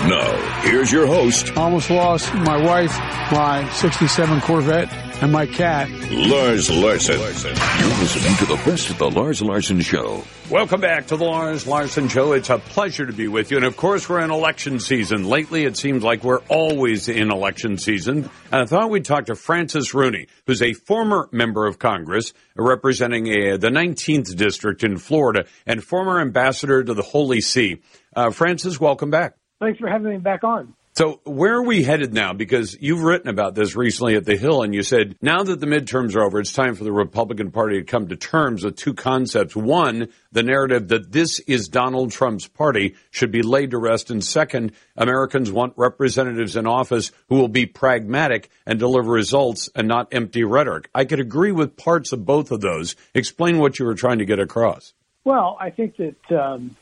Now, here's your host. Almost lost my wife, my sixty-seven Corvette, and my cat. Lars Larson. Larson. You're listening to the best of the Lars Larson Show. Welcome back to the Lars Larson Show. It's a pleasure to be with you. And, of course, we're in election season. Lately, it seems like we're always in election season. And I thought we'd talk to Francis Rooney, who's a former member of Congress representing uh, the nineteenth District in Florida and former ambassador to the Holy See. Uh, Francis, welcome back. Thanks for having me back on. So where are we headed now? Because you've written about this recently at The Hill, and you said, now that the midterms are over, it's time for the Republican Party to come to terms with two concepts. One, the narrative that this is Donald Trump's party should be laid to rest. And second, Americans want representatives in office who will be pragmatic and deliver results and not empty rhetoric. I could agree with parts of both of those. Explain what you were trying to get across. Well, I think that um,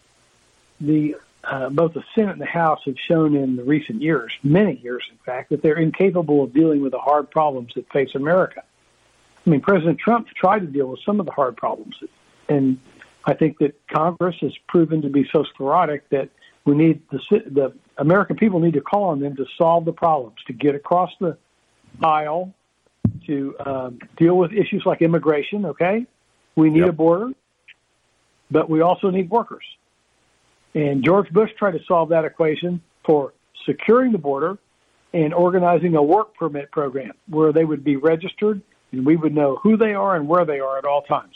the... Uh, both the Senate and the House have shown in the recent years, many years in fact, that they're incapable of dealing with the hard problems that face America. I mean, President Trump tried to deal with some of the hard problems, and I think that Congress has proven to be so sclerotic that we need the, the American people need to call on them to solve the problems, to get across the aisle, to um, deal with issues like immigration, okay, We need yep. a border, but we also need workers. And George Bush tried to solve that equation for securing the border and organizing a work permit program where they would be registered and we would know who they are and where they are at all times.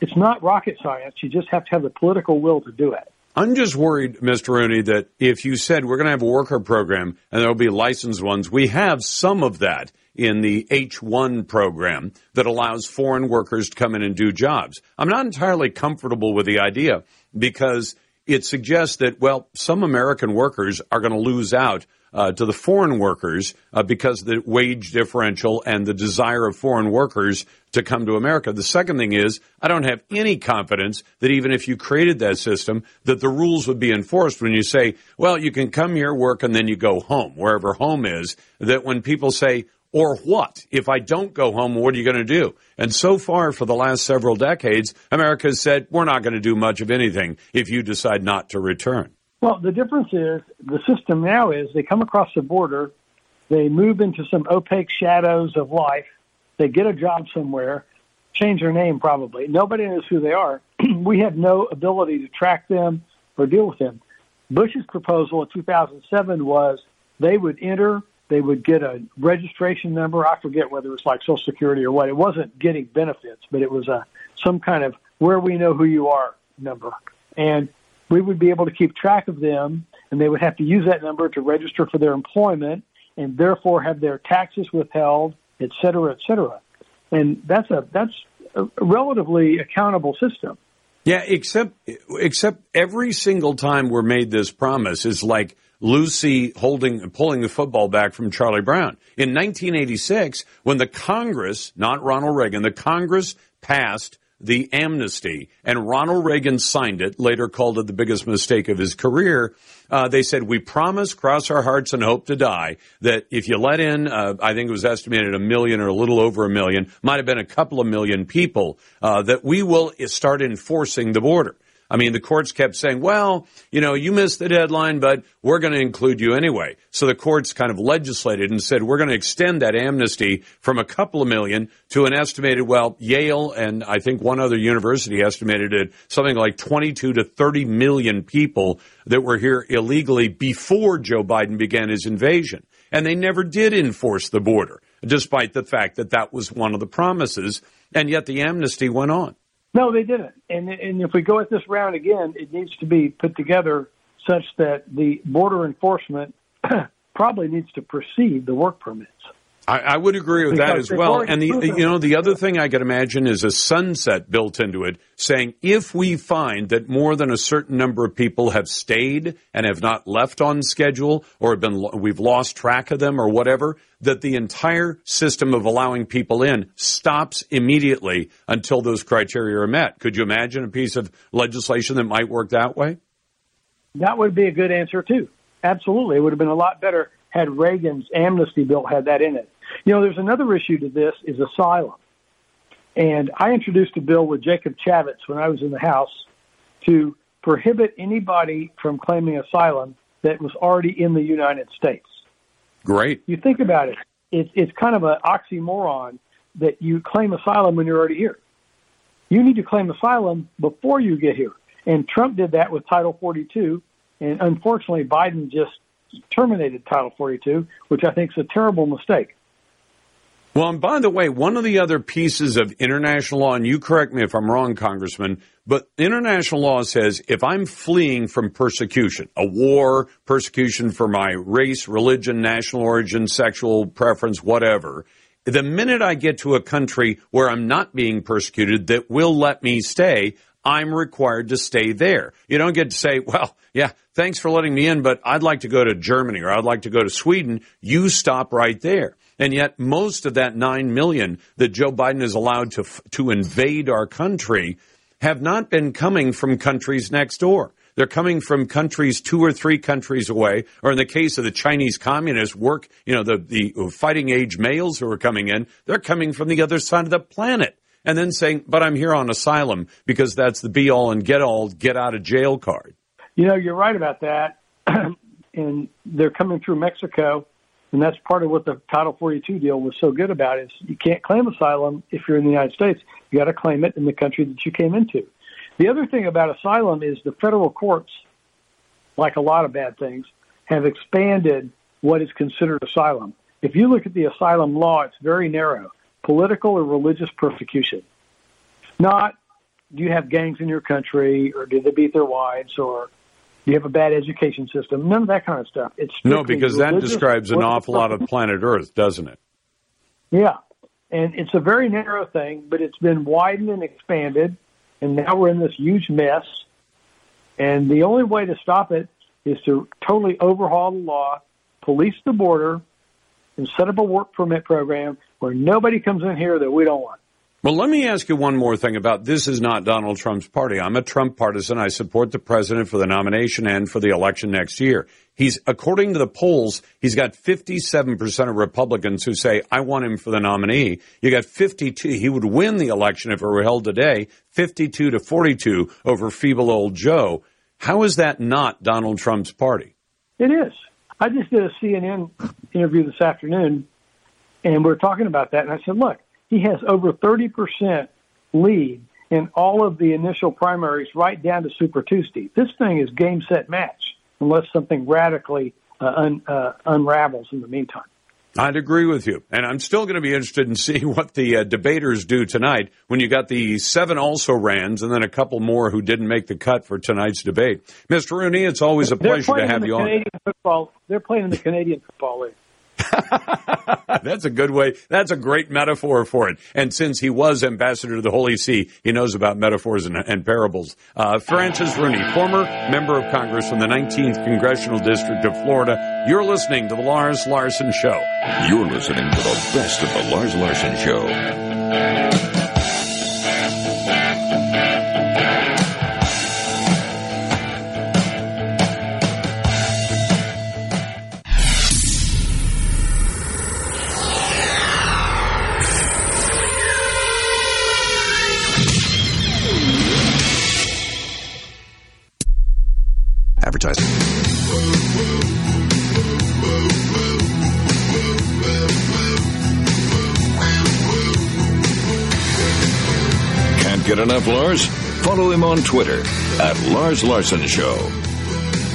It's not rocket science. You just have to have the political will to do it. I'm just worried, Mister Rooney, that if you said we're going to have a worker program and there'll be licensed ones, we have some of that in the H one program that allows foreign workers to come in and do jobs. I'm not entirely comfortable with the idea because it suggests that, well, some American workers are going to lose out uh, to the foreign workers uh, because of the wage differential and the desire of foreign workers to come to America. The second thing is, I don't have any confidence that even if you created that system, that the rules would be enforced when you say, well, you can come here, work, and then you go home, wherever home is, that when people say, or what? If I don't go home, what are you going to do? And so far for the last several decades, America has said, we're not going to do much of anything if you decide not to return. Well, the difference is the system now is they come across the border, they move into some opaque shadows of life, they get a job somewhere, change their name probably. Nobody knows who they are. We have no ability to track them or deal with them. Bush's proposal in two thousand seven was they would enter, they would get a registration number. I forget whether it was like Social Security or what. It wasn't getting benefits, but it was a, some kind of where we know who you are number. And we would be able to keep track of them, and they would have to use that number to register for their employment and therefore have their taxes withheld, et cetera, et cetera. And that's a that's a relatively accountable system. Yeah, except except every single time we're made this promise is like Lucy holding pulling the football back from Charlie Brown. In nineteen eighty-six, when the Congress, not Ronald Reagan, the Congress passed the amnesty, and Ronald Reagan signed it, later called it the biggest mistake of his career, uh, they said, we promise, cross our hearts, and hope to die, that if you let in, uh, I think it was estimated a million or a little over a million, might have been a couple of million people, uh, that we will start enforcing the border. I mean, the courts kept saying, well, you know, you missed the deadline, but we're going to include you anyway. So the courts kind of legislated and said, we're going to extend that amnesty from a couple of million to an estimated, well, Yale and I think one other university estimated it something like twenty-two to thirty million people that were here illegally before Joe Biden began his invasion. And they never did enforce the border, despite the fact that that was one of the promises. And yet the amnesty went on. No, they didn't. And and if we go at this round again, it needs to be put together such that the border enforcement probably needs to precede the work permits. I, I would agree with because that as well. And, the you know, the other thing I could imagine is a sunset built into it saying if we find that more than a certain number of people have stayed and have not left on schedule or have been we've lost track of them or whatever, that the entire system of allowing people in stops immediately until those criteria are met. Could you imagine a piece of legislation that might work that way? That would be a good answer, too. Absolutely. It would have been a lot better had Reagan's amnesty bill had that in it. You know, there's another issue to this is asylum. And I introduced a bill with Jacob Javits when I was in the House to prohibit anybody from claiming asylum that was already in the United States. Great. You think about it. It's, it's kind of an oxymoron that you claim asylum when you're already here. You need to claim asylum before you get here. And Trump did that with Title forty-two. And unfortunately, Biden just terminated Title forty-two, which I think is a terrible mistake. Well, and by the way, one of the other pieces of international law, and you correct me if I'm wrong, Congressman, but international law says if I'm fleeing from persecution, a war, persecution for my race, religion, national origin, sexual preference, whatever, the minute I get to a country where I'm not being persecuted that will let me stay, I'm required to stay there. You don't get to say, well, yeah, thanks for letting me in, but I'd like to go to Germany or I'd like to go to Sweden. You stop right there. And yet most of that nine million that Joe Biden is allowed to to invade our country have not been coming from countries next door. They're coming from countries two or three countries away, or in the case of the Chinese communist work, you know, the, the fighting age males who are coming in, they're coming from the other side of the planet. And then saying, but I'm here on asylum because that's the be-all and get-all, get-out-of-jail card. You know, you're right about that. And they're coming through Mexico. And that's part of what the Title forty-two deal was so good about, is you can't claim asylum if you're in the United States. You got to claim it in the country that you came into. The other thing about asylum is the federal courts, like a lot of bad things, have expanded what is considered asylum. If you look at the asylum law, it's very narrow. Political or religious persecution. Not, do you have gangs in your country, or do they beat their wives, or do you have a bad education system? None of that kind of stuff. It's no, because that describes an awful lot of planet Earth, doesn't it? Yeah. And it's a very narrow thing, but it's been widened and expanded, and now we're in this huge mess. And the only way to stop it is to totally overhaul the law, police the border, and set up a work permit program where nobody comes in here that we don't want. Well, let me ask you one more thing about this. Is not Donald Trump's party. I'm a Trump partisan. I support the president for the nomination and for the election next year. He's, according to the polls, he's got fifty-seven percent of Republicans who say, I want him for the nominee. You got fifty-two. He would win the election if it were held today, fifty-two to forty-two over feeble old Joe. How is that not Donald Trump's party? It is. I just did a C N N interview this afternoon, and we were talking about that. And I said, look, he has over thirty percent lead in all of the initial primaries right down to Super Tuesday. This thing is game, set, match, unless something radically uh, un, uh, unravels in the meantime. I'd agree with you. And I'm still going to be interested in seeing what the uh, debaters do tonight when you got the seven also-rans and then a couple more who didn't make the cut for tonight's debate. Mister Rooney, it's always a pleasure to have you on. Football, they're playing in the Canadian Football League. That's a good way. That's a great metaphor for it. And since he was ambassador to the Holy See, he knows about metaphors and, and parables. Uh, Francis Rooney, former member of Congress from the nineteenth Congressional District of Florida. You're listening to The Lars Larson Show. You're listening to the best of The Lars Larson Show. Can't get enough Lars? Follow him on Twitter at Lars Larson Show.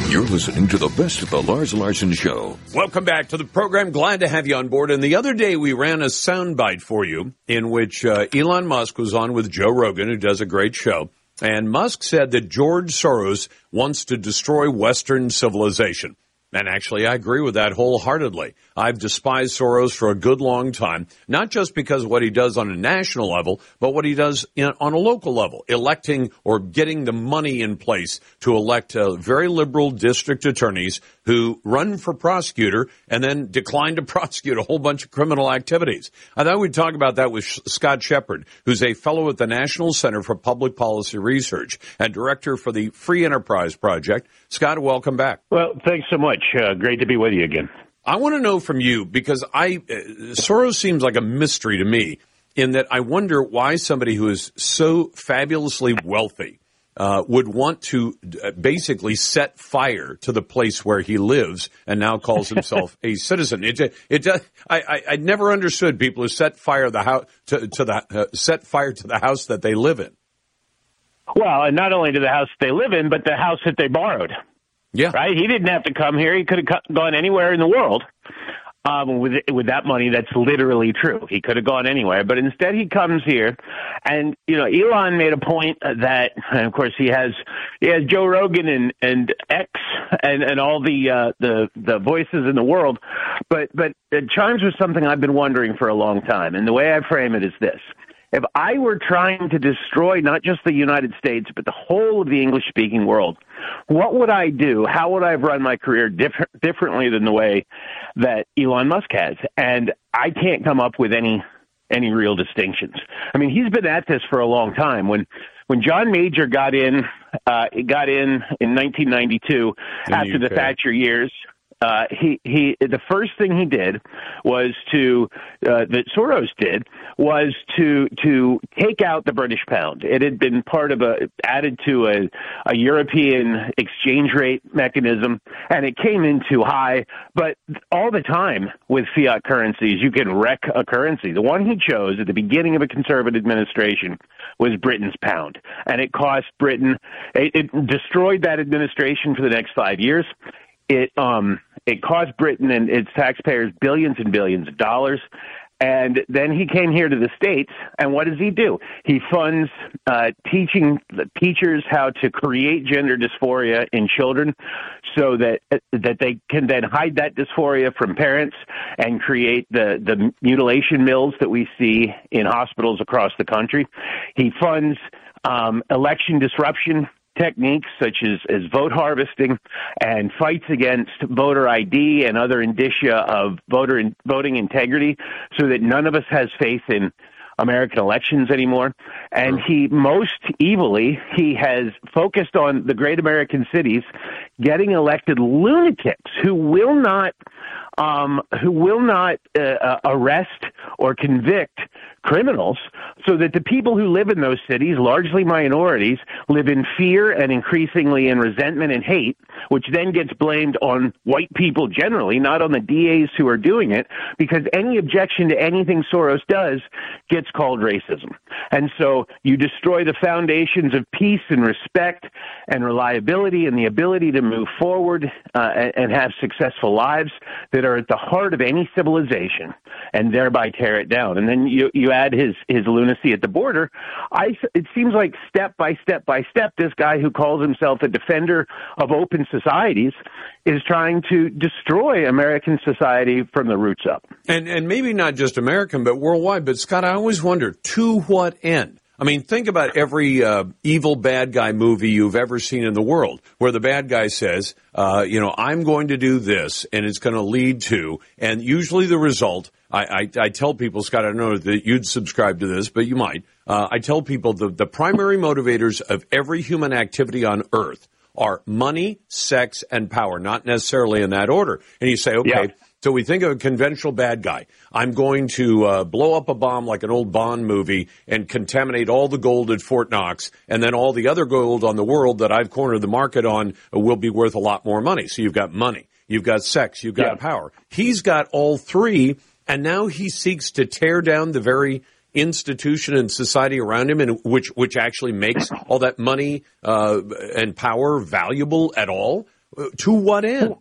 You're listening to the best of the Lars Larson Show. Welcome back to the program. Glad to have you on board. And the other day we ran a soundbite for you in which uh, Elon Musk was on with Joe Rogan, who does a great show. And Musk said that George Soros wants to destroy Western civilization. And actually, I agree with that wholeheartedly. I've despised Soros for a good long time, not just because of what he does on a national level, but what he does in, on a local level, electing or getting the money in place to elect uh, very liberal district attorneys who run for prosecutor and then decline to prosecute a whole bunch of criminal activities. I thought we'd talk about that with Sh- Scott Shepard, who's a fellow at the National Center for Public Policy Research and director for the Free Enterprise Project. Scott, welcome back. Well, thanks so much. Uh, great to be with you again. I want to know from you, because I uh, Soros seems like a mystery to me, in that I wonder why somebody who is so fabulously wealthy uh, would want to uh, basically set fire to the place where he lives and now calls himself a citizen. It it does. I, I I never understood people who set fire the house to, to the uh, set fire to the house that they live in. Well, and not only to the house they live in, but the house that they borrowed. Yeah. Right? He didn't have to come here. He could have gone anywhere in the world um, with with that money. That's literally true. He could have gone anywhere. But instead, he comes here. And, you know, Elon made a point that, and of course, he has he has Joe Rogan and, and X and, and all the, uh, the the voices in the world. But, but it chimes with something I've been wondering for a long time. And the way I frame it is this. If I were trying to destroy not just the United States, but the whole of the English-speaking world, what would I do? How would I have run my career differ- differently than the way that Elon Musk has? And I can't come up with any any real distinctions. I mean, he's been at this for a long time. When when John Major got in, uh, got in in nineteen ninety-two after the Thatcher years. Uh, he, he, the first thing he did was to, uh, that Soros did, was to, to take out the British pound. It had been part of a, added to a, a European exchange rate mechanism, and it came in too high. But all the time with fiat currencies, you can wreck a currency. The one he chose at the beginning of a conservative administration was Britain's pound, and it cost Britain, it, it destroyed that administration for the next five years. It um it cost Britain and its taxpayers billions and billions of dollars. And then he came here to the States, and what does he do? He funds uh, teaching the teachers how to create gender dysphoria in children so that that they can then hide that dysphoria from parents and create the, the mutilation mills that we see in hospitals across the country. He funds um, election disruption techniques such as, as vote harvesting and fights against voter I D and other indicia of voter in, voting integrity so that none of us has faith in American elections anymore. And he, most evilly, he has focused on the great American cities getting elected lunatics who will not um, who will not uh, arrest or convict criminals, so that the people who live in those cities, largely minorities, live in fear and increasingly in resentment and hate, which then gets blamed on white people generally, not on the D As who are doing it, because any objection to anything Soros does gets called racism. And so you destroy the foundations of peace and respect and reliability and the ability to move forward uh, and, and have successful lives that are at the heart of any civilization, and thereby tear it down. And then you you add his, his lunacy at the border. I, it seems like step by step by step, this guy who calls himself a defender of open societies is trying to destroy American society from the roots up. And and maybe not just American, but worldwide. But, Scott, I always wonder, to what end? I mean, think about every uh, evil bad guy movie you've ever seen in the world where the bad guy says, uh, you know, I'm going to do this and it's going to lead to, and usually the result, I, I, I tell people, Scott, I know that you'd subscribe to this, but you might. Uh, I tell people the, the primary motivators of every human activity on Earth are money, sex, and power, not necessarily in that order. And you say, okay. Yeah. So we think of a conventional bad guy. I'm going to uh, blow up a bomb like an old Bond movie and contaminate all the gold at Fort Knox, and then all the other gold on the world that I've cornered the market on will be worth a lot more money. So you've got money, you've got sex, you've got yeah. power. He's got all three, and now he seeks to tear down the very institution and society around him, and which which actually makes all that money uh, and power valuable at all. To what end?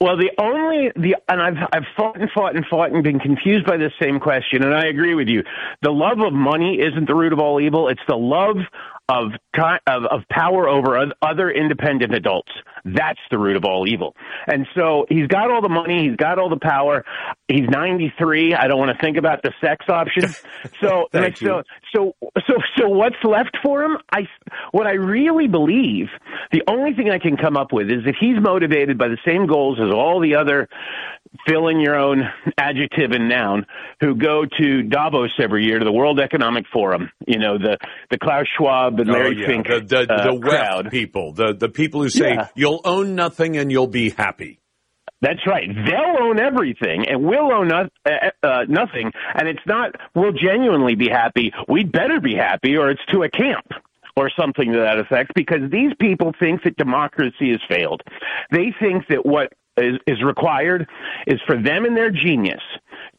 Well, the only the and I've I've fought and fought and fought and been confused by this same question, and I agree with you. The love of money isn't the root of all evil. It's the love of of, of power over other independent adults. That's the root of all evil. And so he's got all the money, he's got all the power. He's ninety-three. I don't want to think about the sex option. So so, so so so what's left for him? I what I really believe, the only thing I can come up with is that he's motivated by the same goals as all the other fill in your own adjective and noun who go to Davos every year to the World Economic Forum. You know, the the Klaus Schwab and Larry oh, yeah. Fink the the, uh, the web people, the the people who say yeah. you'll You'll own nothing and you'll be happy. That's right. They'll own everything and we'll own no- uh, uh, nothing. And it's not we'll genuinely be happy. We'd better be happy or it's to a camp or something to that effect, because these people think that democracy has failed. They think that what is, is required is for them and their genius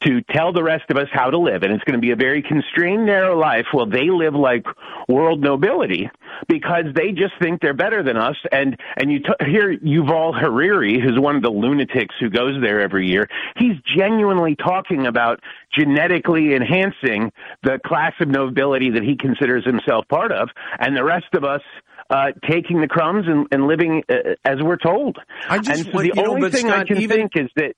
to tell the rest of us how to live. And it's going to be a very constrained, narrow life while they live like world nobility because they just think they're better than us. And, and you t- hear Yuval Hariri, who's one of the lunatics who goes there every year. He's genuinely talking about genetically enhancing the class of nobility that he considers himself part of, and the rest of us Uh, taking the crumbs and, and living uh, as we're told. I just, and so the only know, thing Scott, I can even, think is that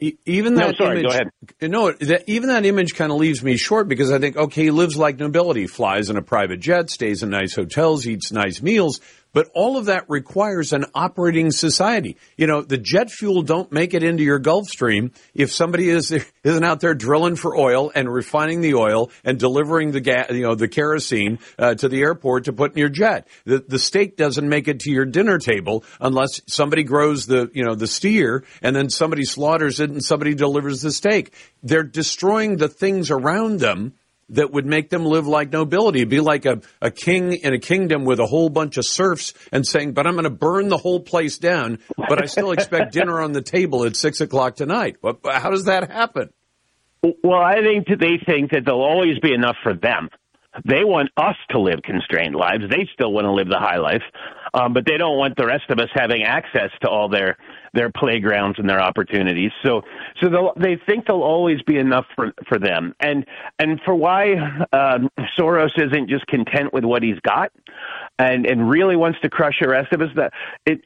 e- even that no, sorry, image, go ahead. No, that, even that image kind of leaves me short, because I think, okay, he lives like nobility, flies in a private jet, stays in nice hotels, eats nice meals, But all of that requires an operating society. You know, the jet fuel don't make it into your Gulf Stream if somebody is, isn't out there drilling for oil and refining the oil and delivering the gas, you know, the kerosene uh, to the airport to put in your jet. The, the steak doesn't make it to your dinner table unless somebody grows the, you know, the steer and then somebody slaughters it and somebody delivers the steak. They're destroying the things around them that would make them live like nobility. It'd be like a, a king in a kingdom with a whole bunch of serfs and saying, but I'm going to burn the whole place down, but I still expect dinner on the table at six o'clock tonight. But how does that happen? Well, I think they think that there'll always be enough for them. They want us to live constrained lives. They still want to live the high life, um, but they don't want the rest of us having access to all their their playgrounds and their opportunities. So, so they think there'll always be enough for, for them. And and for why um, Soros isn't just content with what he's got, and, and really wants to crush the rest of us. That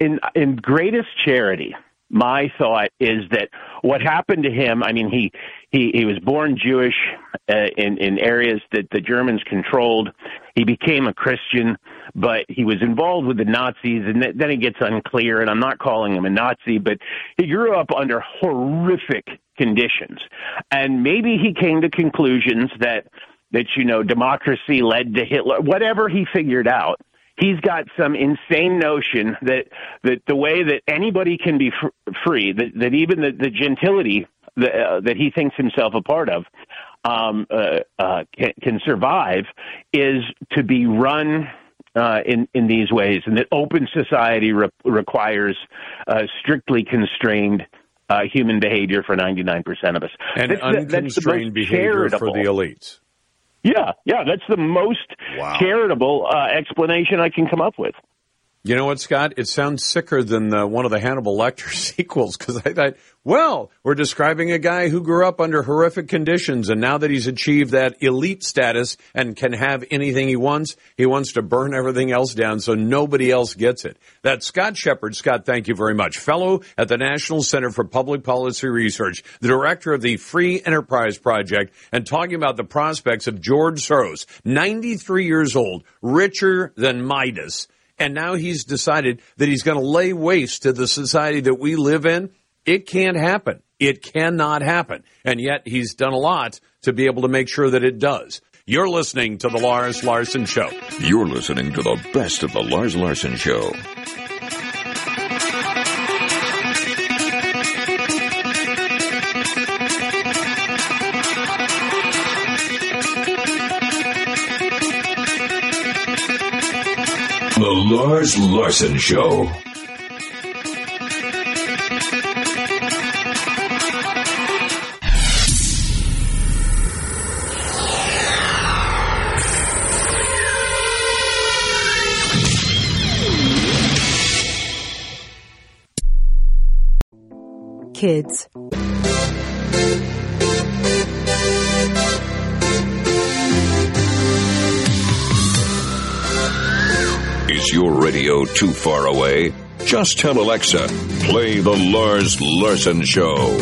in in greatest charity, my thought is that what happened to him. I mean, he he, he was born Jewish uh, in in areas that the Germans controlled. He became a Christian, but he was involved with the Nazis, and th- then it gets unclear. And I'm not calling him a Nazi, but he grew up under horrific conditions, and maybe he came to conclusions that that you know democracy led to Hitler. Whatever he figured out. He's got some insane notion that, that the way that anybody can be fr- free, that, that even the, the gentility that, uh, that he thinks himself a part of um, uh, uh, can, can survive is to be run uh, in, in these ways, and that open society re- requires uh, strictly constrained uh, human behavior for ninety-nine percent of us. And that's unconstrained the, that's the behavior for the elites. Yeah, yeah, that's the most wow. charitable uh, explanation I can come up with. You know what, Scott? It sounds sicker than uh, one of the Hannibal Lecter sequels, because I thought, well, we're describing a guy who grew up under horrific conditions, and now that he's achieved that elite status and can have anything he wants, he wants to burn everything else down so nobody else gets it. That's Scott Shepard. Scott, thank you very much. Fellow at the National Center for Public Policy Research, the director of the Free Enterprise Project, and talking about the prospects of George Soros, ninety-three years old, richer than Midas. And now he's decided that he's going to lay waste to the society that we live in. It can't happen. It cannot happen. And yet he's done a lot to be able to make sure that it does. You're listening to The Lars Larson Show. You're listening to the best of The Lars Larson Show. The Lars Larson Show. Kids. Is your radio too far away? Just tell Alexa, play the Lars Larson Show.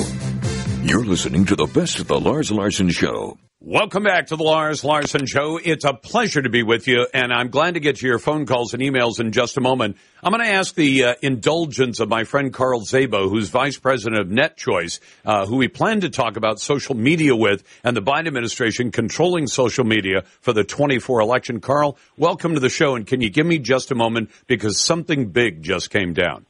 You're listening to the best of the Lars Larson Show. Welcome back to the Lars Larson Show. It's a pleasure to be with you, and I'm glad to get to your phone calls and emails in just a moment. I'm going to ask the uh, indulgence of my friend Carl Szabo, who's vice president of NetChoice, uh, who we plan to talk about social media with and the Biden administration controlling social media for the twenty-four election. Carl, welcome to the show, and can you give me just a moment because something big just came down?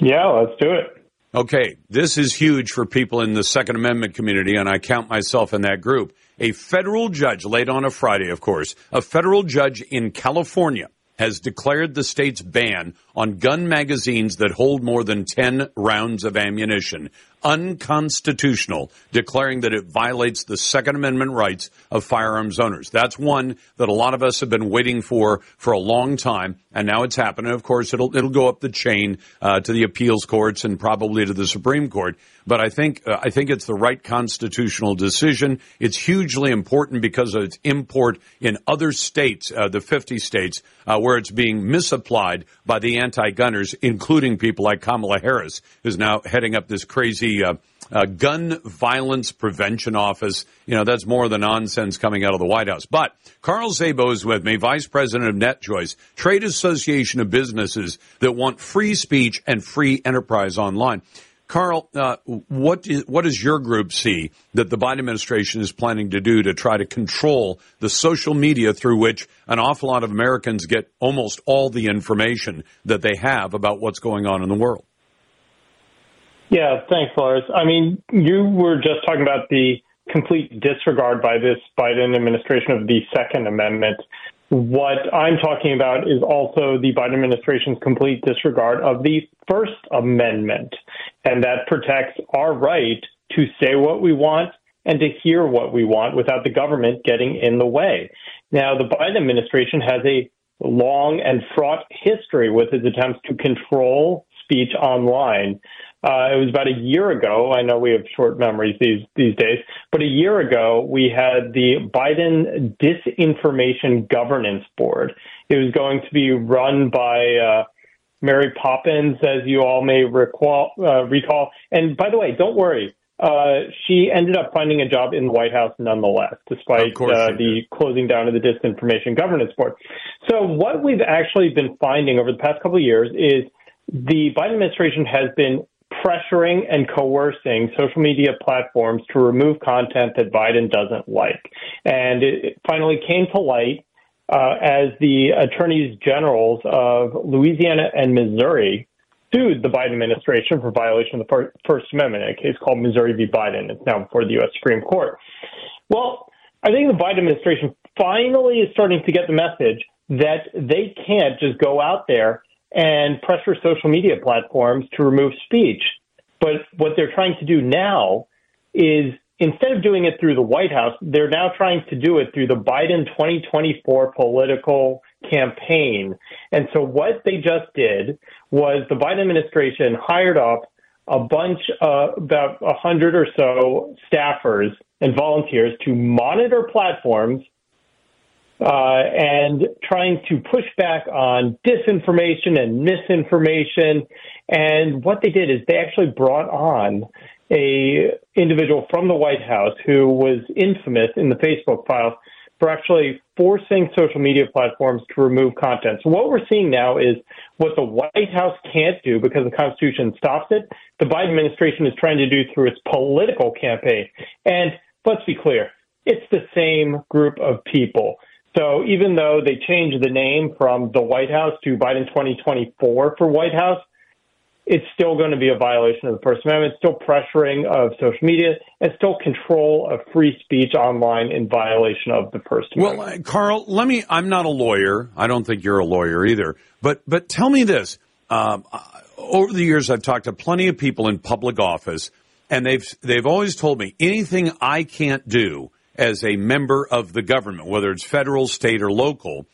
Yeah, let's do it. Okay, this is huge for people in the Second Amendment community, and I count myself in that group. A federal judge, late on a Friday, of course, a federal judge in California has declared the state's ban on gun magazines that hold more than ten rounds of ammunition unconstitutional, declaring that it violates the Second Amendment rights of firearms owners. That's one that a lot of us have been waiting for for a long time, and now it's happened. And of course, it'll it'll go up the chain uh, to the appeals courts and probably to the Supreme Court. But I think uh, I think it's the right constitutional decision. It's hugely important because of its import in other states, uh, the fifty states, uh, where it's being misapplied by the anti-gunners, including people like Kamala Harris, who's now heading up this crazy the uh, uh, Gun Violence Prevention Office. You know, that's more the nonsense coming out of the White House. But Carl Szabo is with me, Vice President of NetChoice, Trade Association of Businesses that want free speech and free enterprise online. Carl, uh, what, is, what does your group see that the Biden administration is planning to do to try to control the social media through which an awful lot of Americans get almost all the information that they have about what's going on in the world? Yeah, thanks, Lars. I mean, you were just talking about the complete disregard by this Biden administration of the Second Amendment. What I'm talking about is also the Biden administration's complete disregard of the First Amendment, and that protects our right to say what we want and to hear what we want without the government getting in the way. Now, the Biden administration has a long and fraught history with its attempts to control speech online. Uh, it was about a year ago. I know we have short memories these, these days, but a year ago we had the Biden Disinformation Governance Board. It was going to be run by uh, Mary Poppins, as you all may recall, uh, recall. And by the way, don't worry. Uh, she ended up finding a job in the White House nonetheless, despite uh, the closing down of the Disinformation Governance Board. So what we've actually been finding over the past couple of years is the Biden administration has been pressuring and coercing social media platforms to remove content that Biden doesn't like. And it finally came to light uh, as the attorneys generals of Louisiana and Missouri sued the Biden administration for violation of the First Amendment in a case called Missouri v. Biden. It's now before the U S Supreme Court. Well, I think the Biden administration finally is starting to get the message that they can't just go out there and pressure social media platforms to remove speech. But what they're trying to do now is, instead of doing it through the White House, they're now trying to do it through the Biden twenty twenty-four political campaign. And so what they just did was the Biden administration hired up a bunch, uh, about one hundred or so staffers and volunteers to monitor platforms Uh, and trying to push back on disinformation and misinformation. And what they did is they actually brought on a individual from the White House who was infamous in the Facebook files for actually forcing social media platforms to remove content. So what we're seeing now is what the White House can't do because the Constitution stops it, the Biden administration is trying to do through its political campaign. And let's be clear, it's the same group of people. So even though they changed the name from the White House to Biden twenty twenty-four for White House, it's still going to be a violation of the First Amendment, still pressuring of social media, and still control of free speech online in violation of the First Amendment. Well, uh, Carl, let me, I'm not a lawyer. I don't think you're a lawyer either. But but tell me this. Um, over the years, I've talked to plenty of people in public office, and they've they've always told me anything I can't do as a member of the government, whether it's federal, state, or local,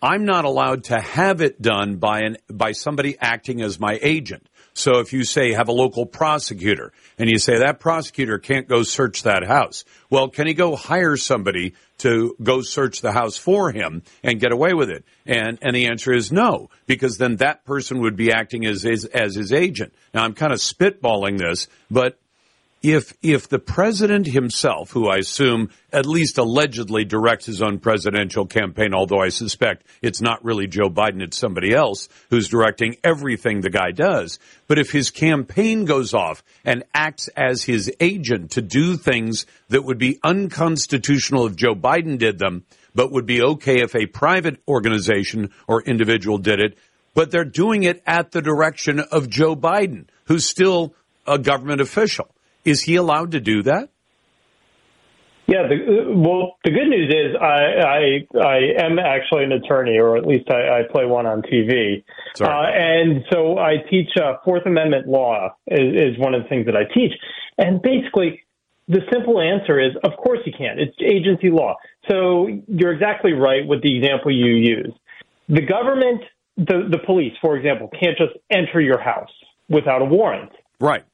I'm not allowed to have it done by an by somebody acting as my agent. So if you say have a local prosecutor, and you say that prosecutor can't go search that house, well, can he go hire somebody to go search the house for him and get away with it? And and the answer is no, because then that person would be acting as as, as his agent. Now, I'm kind of spitballing this, but If if the president himself, who I assume at least allegedly directs his own presidential campaign, although I suspect it's not really Joe Biden, it's somebody else who's directing everything the guy does. But if his campaign goes off and acts as his agent to do things that would be unconstitutional if Joe Biden did them, but would be okay if a private organization or individual did it, but they're doing it at the direction of Joe Biden, who's still a government official. Is he allowed to do that? Yeah. The, well, the good news is I, I I am actually an attorney, or at least I, I play one on T V. Uh, and so I teach uh, Fourth Amendment law is, is one of the things that I teach. And basically, the simple answer is, of course you can. It's agency law. So you're exactly right with the example you use. The government, the, the police, for example, can't just enter your house without a warrant. Right.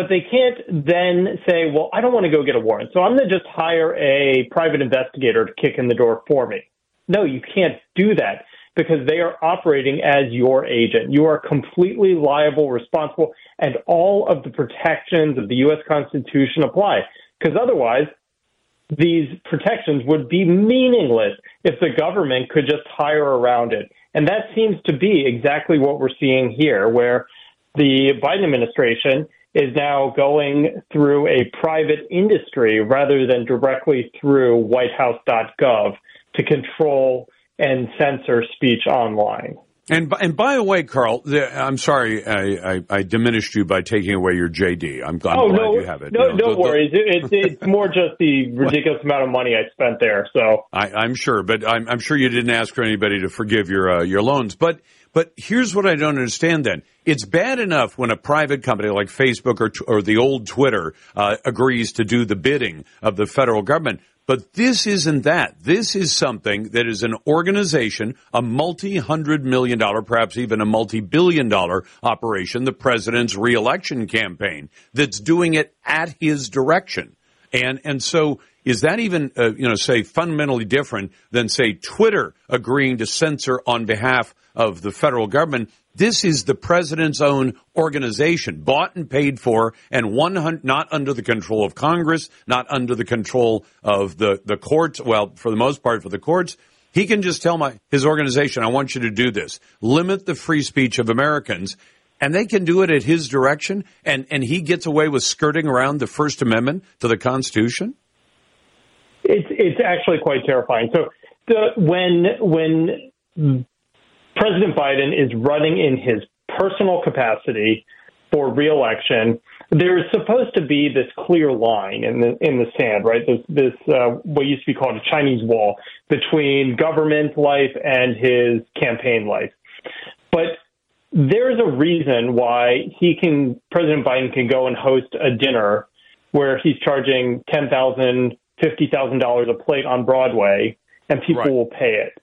But they can't then say, well, I don't want to go get a warrant, so I'm going to just hire a private investigator to kick in the door for me. No, you can't do that. because they are operating as your agent. You are completely liable, responsible, and all of the protections of the U S Constitution apply, because otherwise these protections would be meaningless if the government could just hire around it. And that seems to be exactly what we're seeing here, where the Biden administration is now going through a private industry rather than directly through white house dot gov to control and censor speech online. And and by the way, Carl, the, I'm sorry I, I, I diminished you by taking away your J D. I'm, I'm oh, glad no, you have it. No, no, no the, the, worries. It's it's more just the ridiculous amount of money I spent there. So I, I'm sure, but I'm, I'm sure you didn't ask for anybody to forgive your uh, your loans. But but here's what I don't understand. Then it's bad enough when a private company like Facebook or or the old Twitter uh, agrees to do the bidding of the federal government. But this isn't that. This is something that is an organization, a multi-hundred million dollar, perhaps even a multi-billion dollar operation, the president's reelection campaign, that's doing it at his direction. And and so is that even, uh, you know, say fundamentally different than, say, Twitter agreeing to censor on behalf of the federal government? This is the president's own organization, bought and paid for, and one not under the control of Congress, not under the control of the, the courts. Well, for the most part, for the courts, he can just tell my his organization, I want you to do this. Limit the free speech of Americans, and they can do it at his direction, and, and he gets away with skirting around the First Amendment to the Constitution? It's, it's actually quite terrifying. So the, when when... President Biden is running in his personal capacity for reelection, there is supposed to be this clear line in the in the sand, right? This, this uh, what used to be called a Chinese wall between government life and his campaign life. But there's a reason why he can, President Biden can go and host a dinner where he's charging ten thousand dollars, fifty thousand dollars a plate on Broadway, and people right. will pay it.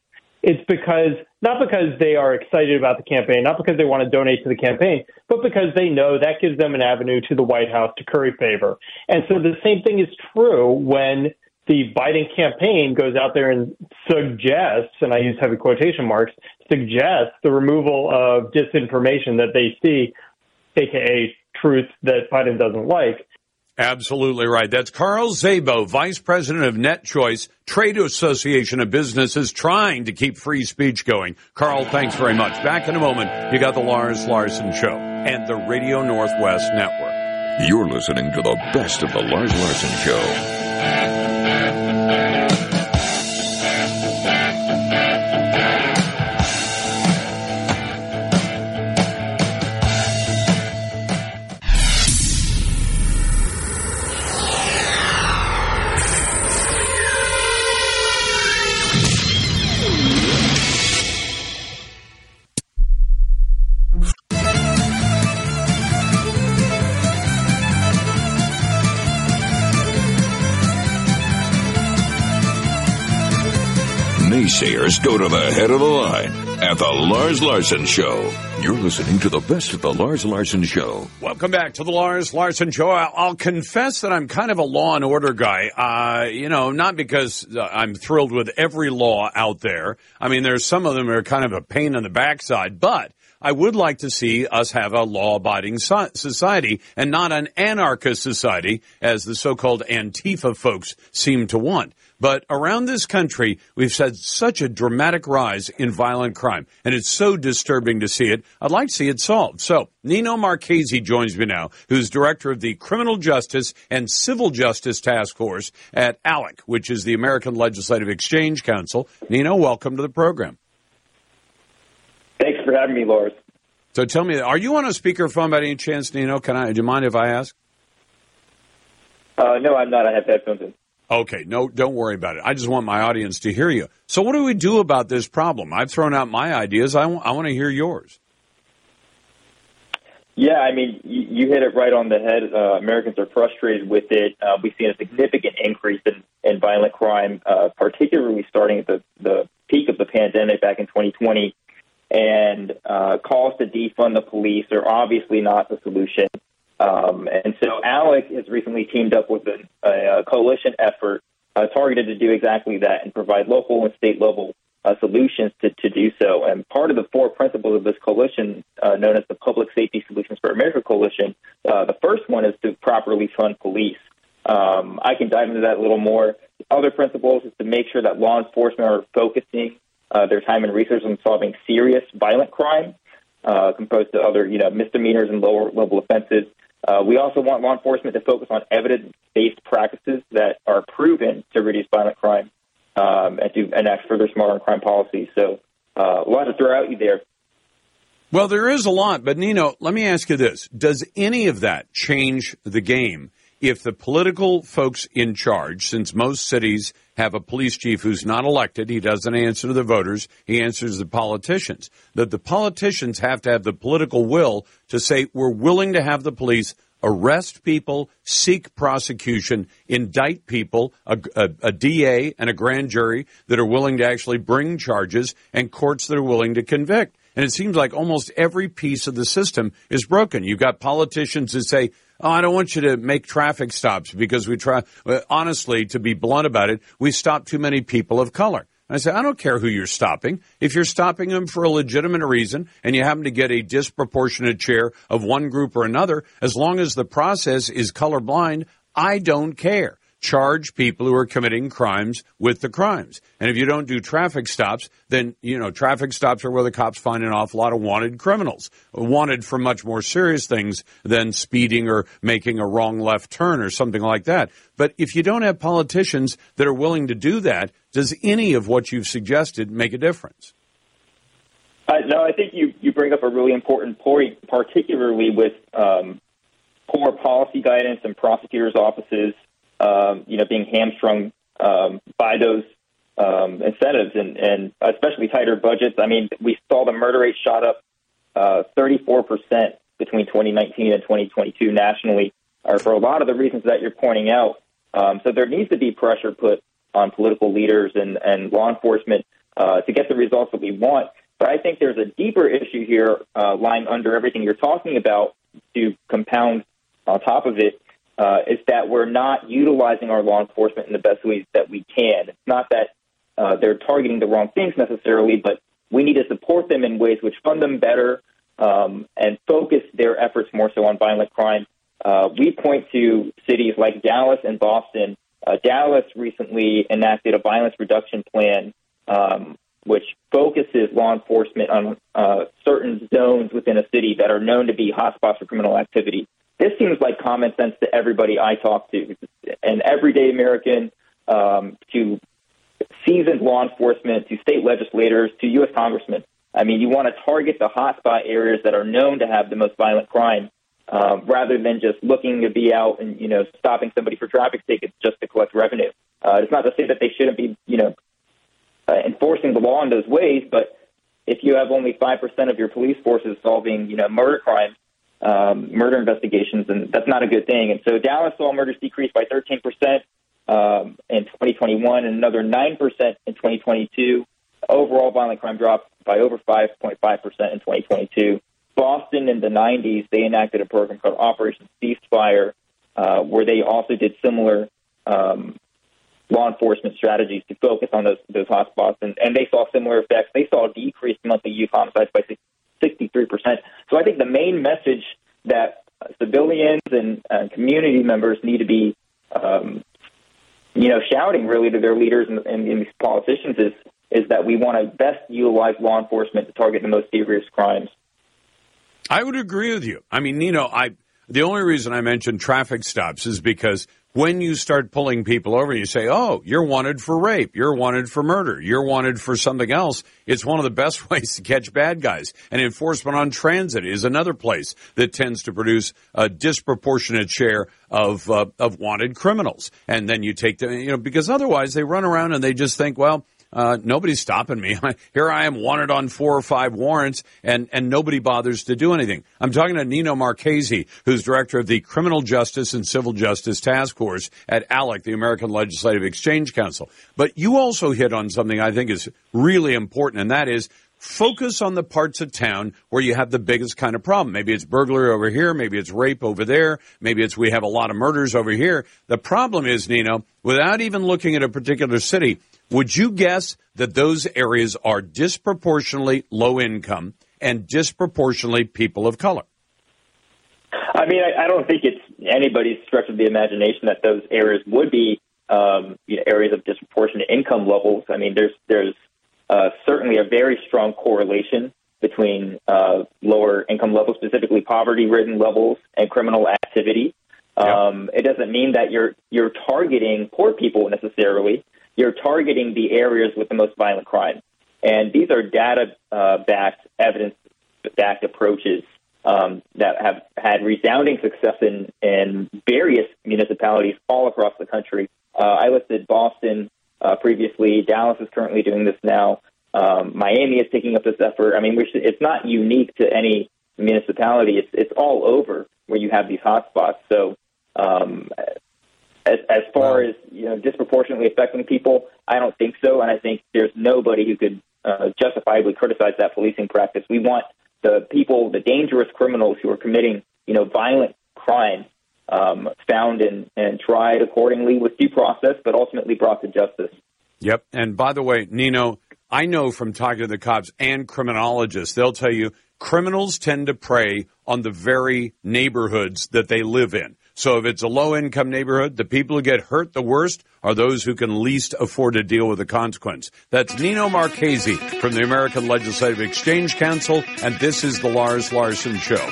It's because, not because they are excited about the campaign, not because they want to donate to the campaign, but because they know that gives them an avenue to the White House to curry favor. And so the same thing is true when the Biden campaign goes out there and suggests, and I use heavy quotation marks, suggests the removal of disinformation that they see, a k a truth that Biden doesn't like. Absolutely right. That's Carl Szabo, Vice President of NetChoice, Trade Association of Businesses, trying to keep free speech going. Carl, thanks very much. Back in a moment, you got the Lars Larson Show and the Radio Northwest Network. You're listening to the best of the Lars Larson Show. Naysayers go to the head of the line at the Lars Larson Show. You're listening to the best of the Lars Larson Show. Welcome back to the Lars Larson Show. I'll confess that I'm kind of a law and order guy. Uh, you know, not because I'm thrilled with every law out there. I mean, there's some of them that are kind of a pain in the backside, but I would like to see us have a law-abiding society and not an anarchist society, as the so-called Antifa folks seem to want. But around this country, we've had such a dramatic rise in violent crime, and it's so disturbing to see it. I'd like to see it solved. So Nino Marchese joins me now, who's director of the Criminal Justice and Civil Justice Task Force at A L E C, which is the American Legislative Exchange Council. Nino, welcome to the program. Thanks for having me, Lars. So tell me, are you on a speakerphone by any chance, Nino? Can I? Do you mind if I ask? Uh, no, I'm not. I have headphones in. Okay, no, don't worry about it. I just want my audience to hear you. So what do we do about this problem? I've thrown out my ideas. I, w- I want to hear yours. Yeah, I mean, you, you hit it right on the head. Uh, Americans are frustrated with it. Uh, we've seen a significant increase in, in violent crime, uh, particularly starting at the, the peak of the pandemic back in twenty twenty. And uh, calls to defund the police are obviously not the solution. Um, and so A L E C has recently teamed up with a, a coalition effort uh, targeted to do exactly that and provide local and state level uh, solutions to, to do so. And part of the four principles of this coalition, uh, known as the Public Safety Solutions for America Coalition, uh, the first one is to properly fund police. Um, I can dive into that a little more. The other principles is to make sure that law enforcement are focusing uh, their time and resources on solving serious violent crime, uh, composed of other, you know, misdemeanors and lower level offenses. Uh, we also want law enforcement to focus on evidence-based practices that are proven to reduce violent crime um, and to enact further smarter on crime policies. So uh, a lot to throw at you there. Well, there is a lot. But, Nino, let me ask you this. Does any of that change the game if the political folks in charge, since most cities have a police chief who's not elected, he doesn't answer to the voters, he answers the politicians, that the politicians have to have the political will to say, we're willing to have the police arrest people, seek prosecution, indict people, a, a, a D A and a grand jury that are willing to actually bring charges, and courts that are willing to convict. And it seems like almost every piece of the system is broken. You've got politicians that say, oh, I don't want you to make traffic stops because we try, honestly, to be blunt about it, we stop too many people of color. And I say, I don't care who you're stopping. If you're stopping them for a legitimate reason and you happen to get a disproportionate share of one group or another, as long as the process is colorblind, I don't care. Charge people who are committing crimes with the crimes. And if you don't do traffic stops, then, you know, traffic stops are where the cops find an awful lot of wanted criminals, wanted for much more serious things than speeding or making a wrong left turn or something like that. But if you don't have politicians that are willing to do that, does any of what you've suggested make a difference? Uh, no, I think you, you bring up a really important point, particularly with um, poor policy guidance and prosecutors' offices. Um, you know, being hamstrung um, by those um, incentives and, and especially tighter budgets. I mean, we saw the murder rate shot up uh, thirty-four percent between twenty nineteen and twenty twenty-two nationally, or for a lot of the reasons that you're pointing out. Um, so there needs to be pressure put on political leaders and, and law enforcement uh, to get the results that we want. But I think there's a deeper issue here uh, lying under everything you're talking about to compound on top of it. Uh, is that we're not utilizing our law enforcement in the best ways that we can. It's not that uh, they're targeting the wrong things necessarily, but we need to support them in ways which fund them better um, and focus their efforts more so on violent crime. Uh, we point to cities like Dallas and Boston. Uh, Dallas recently enacted a violence reduction plan, um, which focuses law enforcement on uh, certain zones within a city that are known to be hotspots for criminal activity. This seems like common sense to everybody I talk to, an everyday American, um, to seasoned law enforcement, to state legislators, to U S congressmen. I mean, you want to target the hotspot areas that are known to have the most violent crime um, rather than just looking to be out and, you know, stopping somebody for traffic tickets just to collect revenue. Uh, it's not to say that they shouldn't be, you know, uh, enforcing the law in those ways, but if you have only five percent of your police forces solving, you know, murder crimes, Um, murder investigations, and that's not a good thing. And so Dallas saw murders decrease by thirteen percent um, in twenty twenty-one and another nine percent in twenty twenty-two. Overall, violent crime dropped by over five point five percent in twenty twenty-two. Boston in the nineties, they enacted a program called Operation Ceasefire, uh, where they also did similar um, law enforcement strategies to focus on those, those hotspots, and, and they saw similar effects. They saw decreased monthly youth homicides by sixty-three percent. So I think the main message that civilians and uh, community members need to be, um, you know, shouting really to their leaders and, and, and these politicians is is that we want to best utilize law enforcement to target the most serious crimes. I would agree with you. I mean, you know, I the only reason I mentioned traffic stops is because when you start pulling people over, you say, oh, you're wanted for rape, you're wanted for murder, you're wanted for something else. It's one of the best ways to catch bad guys. And enforcement on transit is another place that tends to produce a disproportionate share of uh, of wanted criminals. And then you take them, you know, because otherwise they run around and they just think, well, uh, nobody's stopping me. Here I am wanted on four or five warrants, and, and nobody bothers to do anything. I'm talking to Nino Marchese, who's director of the Criminal Justice and Civil Justice Task Force at A L E C, the American Legislative Exchange Council. But you also hit on something I think is really important, and that is focus on the parts of town where you have the biggest kind of problem. Maybe it's burglary over here. Maybe it's rape over there. Maybe it's we have a lot of murders over here. The problem is, Nino, without even looking at a particular city, Would you guess that those areas are disproportionately low income and disproportionately people of color? I mean, I, I don't think it's anybody's stretch of the imagination that those areas would be um, you know, areas of disproportionate income levels. I mean, there's there's uh, certainly a very strong correlation between uh, lower income levels, specifically poverty-ridden levels, and criminal activity. Yeah. Um, it doesn't mean that you're you're targeting poor people necessarily. You're targeting the areas with the most violent crime, and these are data-backed, uh, evidence-backed approaches um, that have had resounding success in, in various municipalities all across the country. Uh, I listed Boston uh, previously. Dallas is currently doing this now. Um, Miami is picking up this effort. I mean, we should, it's not unique to any municipality. It's it's all over where you have these hotspots. So. Um, As, as far as, you know, disproportionately affecting people, I don't think so. And I think there's nobody who could uh, justifiably criticize that policing practice. We want the people, the dangerous criminals who are committing, you know, violent crime um, found and, and tried accordingly with due process, but ultimately brought to justice. Yep. And by the way, Nino, I know from talking to the cops and criminologists, they'll tell you criminals tend to prey on the very neighborhoods that they live in. So if it's a low-income neighborhood, the people who get hurt the worst are those who can least afford to deal with the consequence. That's Nino Marchese from the American Legislative Exchange Council, and this is The Lars Larson Show.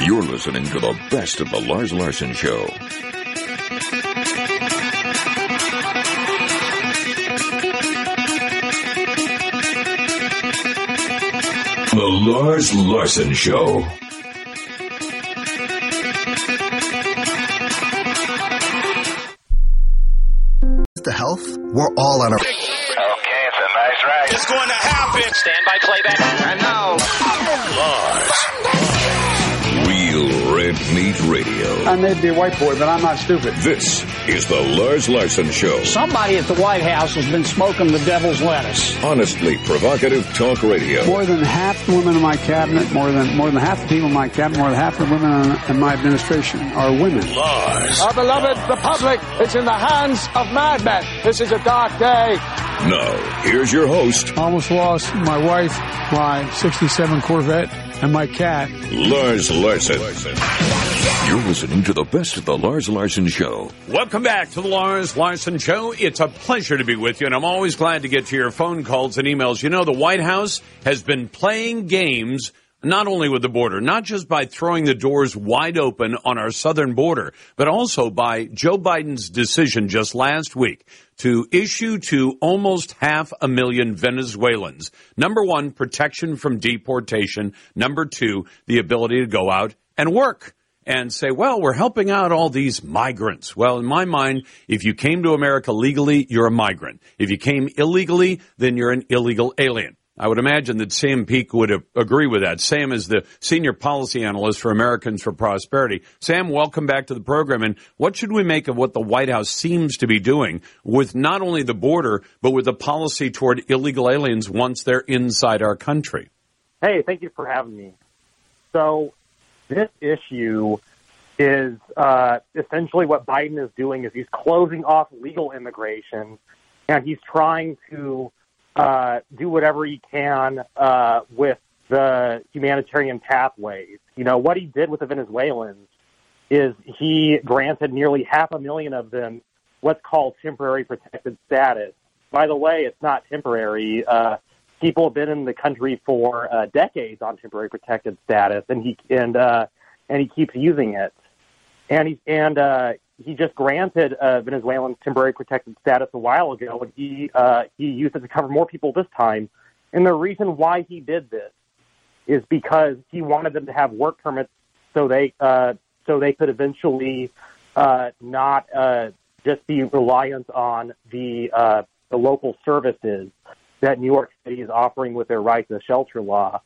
You're listening to the best of The Lars Larson Show. The Lars Larson Show. The health, we're all on our... Okay, it's a nice ride. It's going to happen. Stand by playback. I know. Lars. Real Red Meat Radio. I may be a white boy, but I'm not stupid. This is the Lars Larson Show. Somebody at the White House has been smoking the devil's lettuce. Honestly provocative talk radio. More than half the women in my cabinet, more than more than half the people in my cabinet, more than half the women in, in my administration are women. Lars. Our beloved republic is in the hands of madmen. This is a dark day. Now, here's your host. Almost lost my wife, my sixty-seven Corvette, and my cat. Lars Larson. You're listening to the best of the Lars Larson Show. Welcome back to the Lars Larson Show. It's a pleasure to be with you, and I'm always glad to get to your phone calls and emails. You know, the White House has been playing games not only with the border, not just by throwing the doors wide open on our southern border, but also by Joe Biden's decision just last week to issue to almost half a million Venezuelans, number one, protection from deportation, number two, the ability to go out and work and say, well, we're helping out all these migrants. Well, in my mind, if you came to America legally, you're a migrant. If you came illegally, then you're an illegal alien. I would imagine that Sam Peake would agree with that. Sam is the senior policy analyst for Americans for Prosperity. Sam, welcome back to the program. And what should we make of what the White House seems to be doing with not only the border, but with the policy toward illegal aliens once they're inside our country? Hey, thank you for having me. So this issue is uh, essentially what Biden is doing is he's closing off legal immigration, and he's trying to Uh, do whatever he can uh, with the humanitarian pathways. You know, what he did with the Venezuelans is he granted nearly half a million of them what's called temporary protected status. By the way, it's not temporary. Uh, people have been in the country for uh, decades on temporary protected status, and he and uh, and he keeps using it. And he and uh, he just granted uh, Venezuelan temporary protected status a while ago, and he uh, he used it to cover more people this time. And the reason why he did this is because he wanted them to have work permits, so they uh, so they could eventually uh, not uh, just be reliant on the uh, the local services that New York City is offering with their right to shelter law,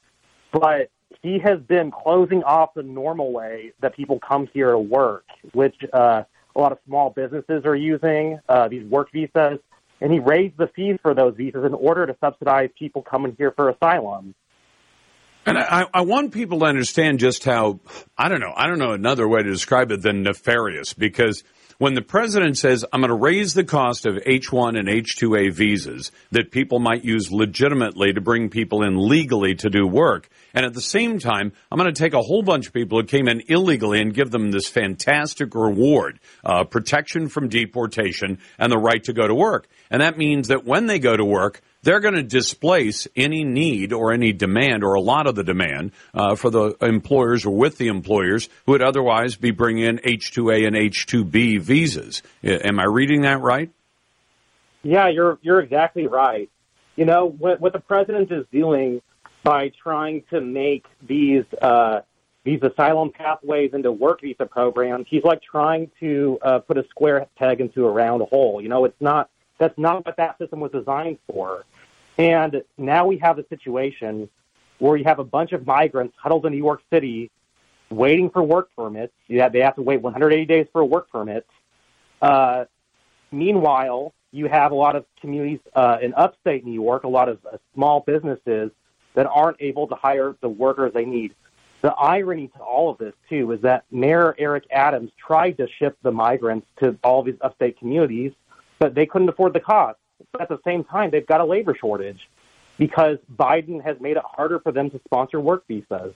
but he has been closing off the normal way that people come here to work, which uh, a lot of small businesses are using, uh, these work visas, and he raised the fees for those visas in order to subsidize people coming here for asylum. And I, I want people to understand just how, I don't know, I don't know another way to describe it than nefarious, because when the president says, I'm going to raise the cost of H one and H two A visas that people might use legitimately to bring people in legally to do work, and at the same time, I'm going to take a whole bunch of people who came in illegally and give them this fantastic reward, uh, protection from deportation and the right to go to work. And that means that when they go to work, they're going to displace any need or any demand or a lot of the demand uh, for the employers or with the employers who would otherwise be bringing in H two A and H two B visas. Am I reading that right? Yeah, you're you're exactly right. You know, what, what the president is doing by trying to make these uh, these asylum pathways into work visa programs, he's like trying to uh, put a square peg into a round hole. You know, it's not. That's not what that system was designed for. And now we have a situation where you have a bunch of migrants huddled in New York City waiting for work permits. You have, they have to wait one hundred eighty days for a work permit. Uh, meanwhile, you have a lot of communities uh, in upstate New York, a lot of uh, small businesses that aren't able to hire the workers they need. The irony to all of this, too, is that Mayor Eric Adams tried to ship the migrants to all these upstate communities, but they couldn't afford the cost. But at the same time, they've got a labor shortage because Biden has made it harder for them to sponsor work visas.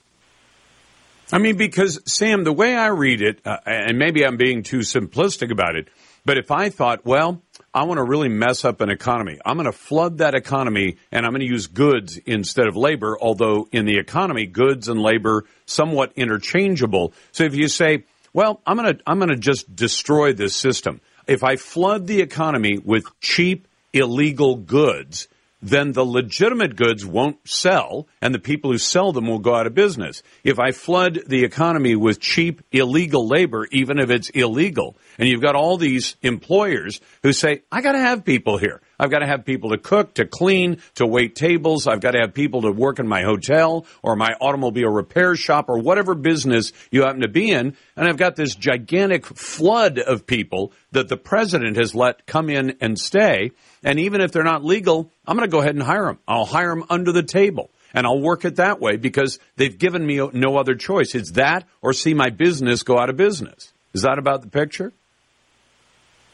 I mean, because, Sam, the way I read it, uh, and maybe I'm being too simplistic about it, but if I thought, well, I want to really mess up an economy, I'm going to flood that economy and I'm going to use goods instead of labor, although in the economy, goods and labor somewhat interchangeable. So if you say, well, I'm going to I'm going to just destroy this system. If I flood the economy with cheap, illegal goods, then the legitimate goods won't sell, and the people who sell them will go out of business. If I flood the economy with cheap, illegal labor, even if it's illegal, and you've got all these employers who say, I got to have people here. I've got to have people to cook, to clean, to wait tables. I've got to have people to work in my hotel or my automobile repair shop or whatever business you happen to be in. And I've got this gigantic flood of people that the president has let come in and stay. And even if they're not legal, I'm going to go ahead and hire them. I'll hire them under the table. And I'll work it that way because they've given me no other choice. It's that or see my business go out of business. Is that about the picture?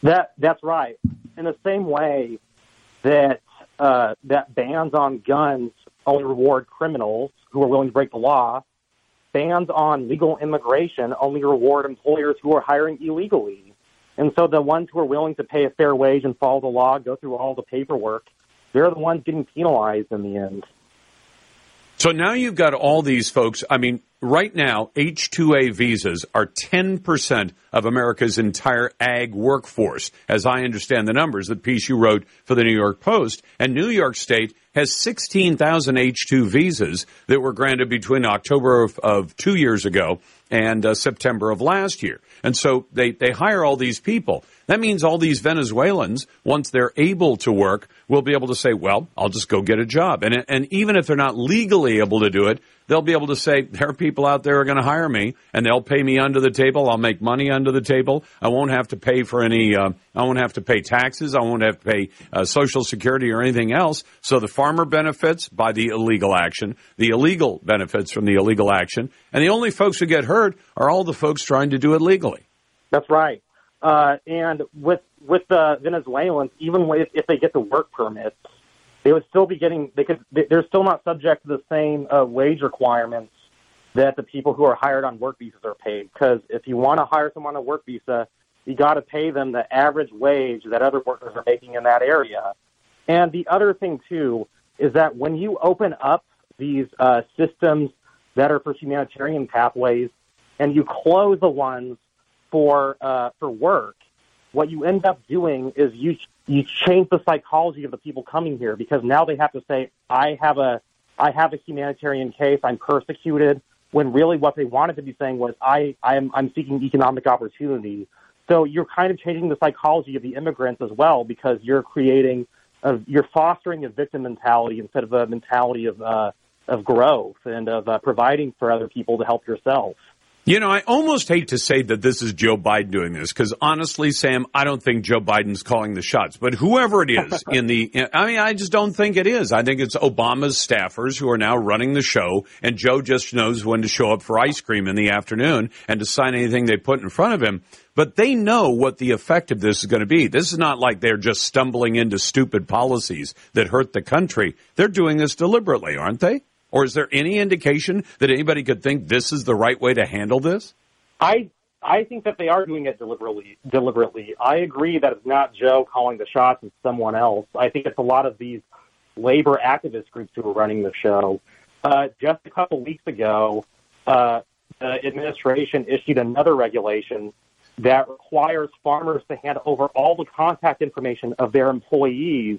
That That's right. In the same way that uh, that bans on guns only reward criminals who are willing to break the law, bans on legal immigration only reward employers who are hiring illegally. And so the ones who are willing to pay a fair wage and follow the law, go through all the paperwork, they're the ones getting penalized in the end. So now you've got all these folks. I mean, right now, H two A visas are ten percent of America's entire ag workforce, as I understand the numbers, the piece you wrote for the New York Post. And New York State has sixteen thousand H two visas that were granted between October of, of two years ago and uh, September of last year. And so they, they hire all these people. That means all these Venezuelans, once they're able to work, will be able to say, well, I'll just go get a job. And, and even if they're not legally able to do it, they'll be able to say, there are people out there who are going to hire me, and they'll pay me under the table. I'll make money under the table. I won't have to pay for any uh, – I won't have to pay taxes. I won't have to pay uh, Social Security or anything else. So the farmer benefits by the illegal action. The illegal benefits from the illegal action. And the only folks who get hurt are all the folks trying to do it legally. That's right. Uh, and with with the Venezuelans, even with, if they get the work permits, they would still be getting. They could. They're still not subject to the same uh, wage requirements that the people who are hired on work visas are paid. Because if you want to hire someone on a work visa, you got to pay them the average wage that other workers are making in that area. And the other thing too is that when you open up these uh, systems that are for humanitarian pathways, and you close the ones for uh, for work, what you end up doing is you you change the psychology of the people coming here, because now they have to say, I have a I have a humanitarian case, I'm persecuted, when really what they wanted to be saying was, I I'm I'm seeking economic opportunity. So you're kind of changing the psychology of the immigrants as well, because you're creating a, you're fostering a victim mentality instead of a mentality of uh, of growth and of uh, providing for other people to help yourself. You know, I almost hate to say that this is Joe Biden doing this, because honestly, Sam, I don't think Joe Biden's calling the shots. But whoever it is in the, I mean, I just don't think it is. I think it's Obama's staffers who are now running the show, and Joe just knows when to show up for ice cream in the afternoon and to sign anything they put in front of him. But they know what the effect of this is going to be. This is not like they're just stumbling into stupid policies that hurt the country. They're doing this deliberately, aren't they? Or is there any indication that anybody could think this is the right way to handle this? I I think that they are doing it deliberately. Deliberately, I agree that it's not Joe calling the shots, it's someone else. I think it's a lot of these labor activist groups who are running the show. Uh, just a couple weeks ago, uh, the administration issued another regulation that requires farmers to hand over all the contact information of their employees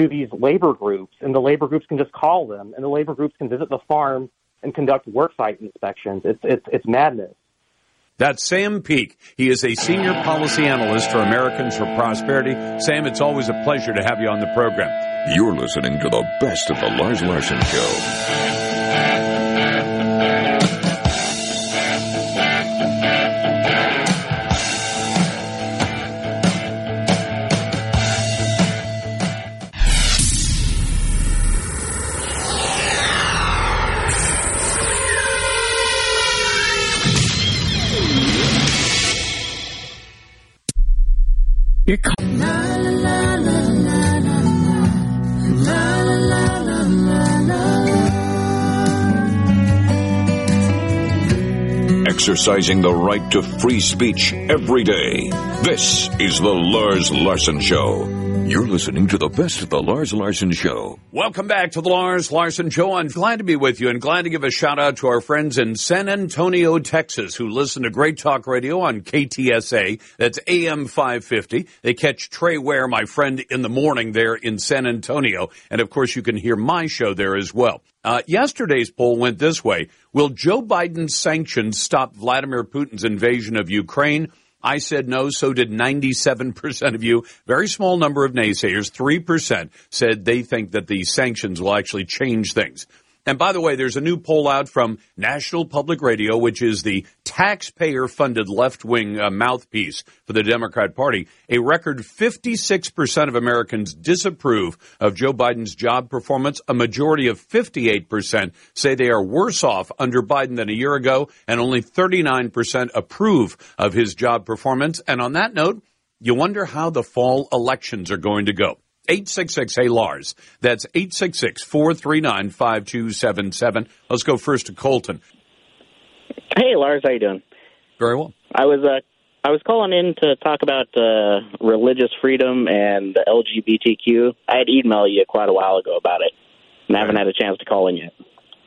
to these labor groups, and the labor groups can just call them, and the labor groups can visit the farm and conduct worksite inspections. It's it's it's madness. That's Sam Peake. He is a senior policy analyst for Americans for Prosperity. Sam, it's always a pleasure to have you on the program. You're listening to the best of the Lars Larson Show. You're co- Exercising the right to free speech every day. This is the Lars Larson Show. You're listening to the best of the Lars Larson Show. Welcome back to the Lars Larson Show. I'm glad to be with you and glad to give a shout out to our friends in San Antonio, Texas, who listen to Great Talk Radio on K T S A. That's A M five fifty. They catch Trey Ware, my friend, in the morning there in San Antonio. And, of course, you can hear my show there as well. Uh, yesterday's poll went this way. Will Joe Biden's sanctions stop Vladimir Putin's invasion of Ukraine? I said no, so did ninety-seven percent of you. Very small number of naysayers, three percent, said they think that the sanctions will actually change things. And by the way, there's a new poll out from National Public Radio, which is the taxpayer-funded left-wing uh, mouthpiece for the Democrat Party. A record fifty-six percent of Americans disapprove of Joe Biden's job performance. A majority of fifty-eight percent say they are worse off under Biden than a year ago, and only thirty-nine percent approve of his job performance. And on that note, you wonder how the fall elections are going to go. eight six six, hey Lars. That's eight six six, four three nine, five two seven seven. Let's go first to Colton. Hey, Lars. How you doing? Very well. I was uh, I was calling in to talk about uh, religious freedom and the L G B T Q. I had emailed you quite a while ago about it, and I haven't had a chance to call in yet.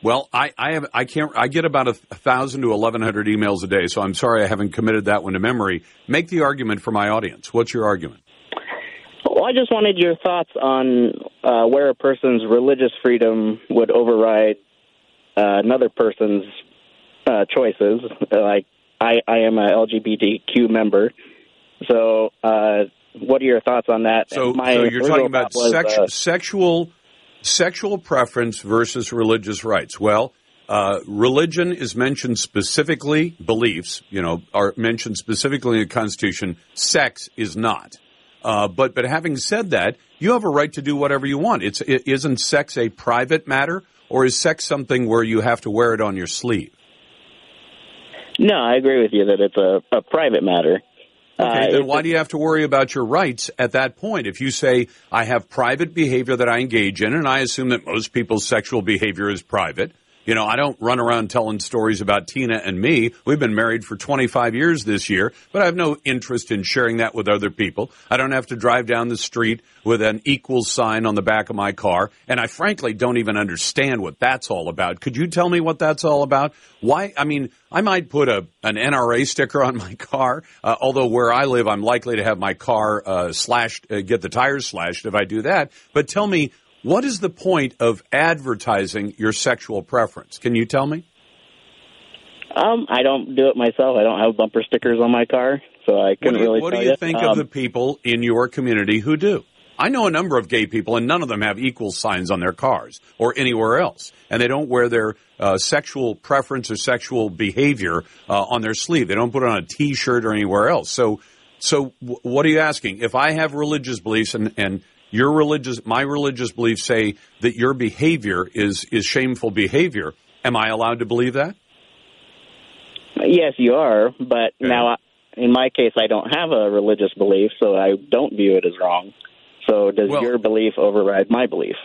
Well, I, I have I can't I get about a thousand to eleven hundred emails a day, so I'm sorry I haven't committed that one to memory. Make the argument for my audience. What's your argument? Well, I just wanted your thoughts on uh, where a person's religious freedom would override uh, another person's uh, choices. Like, I, I am a L G B T Q member, so uh, what are your thoughts on that? So, my so you're talking about was, sex, uh, sexual sexual preference versus religious rights. Well, uh, religion is mentioned specifically, beliefs, you know, are mentioned specifically in the Constitution. Sex is not. Uh, but but having said that, you have a right to do whatever you want. It's it, isn't sex a private matter, or is sex something where you have to wear it on your sleeve? No, I agree with you that it's a, a private matter. Okay, uh, then why do you have to worry about your rights at that point? If you say, I have private behavior that I engage in, and I assume that most people's sexual behavior is private. You know, I don't run around telling stories about Tina and me. We've been married for twenty-five years this year, but I have no interest in sharing that with other people. I don't have to drive down the street with an equal sign on the back of my car, and I frankly don't even understand what that's all about. Could you tell me what that's all about? Why? I mean, I might put a an N R A sticker on my car, uh, although where I live, I'm likely to have my car uh, slashed, uh, get the tires slashed if I do that. But tell me, what is the point of advertising your sexual preference? Can you tell me? Um, I don't do it myself. I don't have bumper stickers on my car, so I couldn't really tell you. What do you think um, of the people in your community who do? I know a number of gay people, and none of them have equal signs on their cars or anywhere else, and they don't wear their uh, sexual preference or sexual behavior uh, on their sleeve. They don't put it on a T-shirt or anywhere else. So so w- what are you asking? If I have religious beliefs and, and your religious, my religious beliefs say that your behavior is, is shameful behavior, am I allowed to believe that? Yes, you are. But okay. now, I, in my case, I don't have a religious belief, so I don't view it as wrong. So does well, your belief override my belief?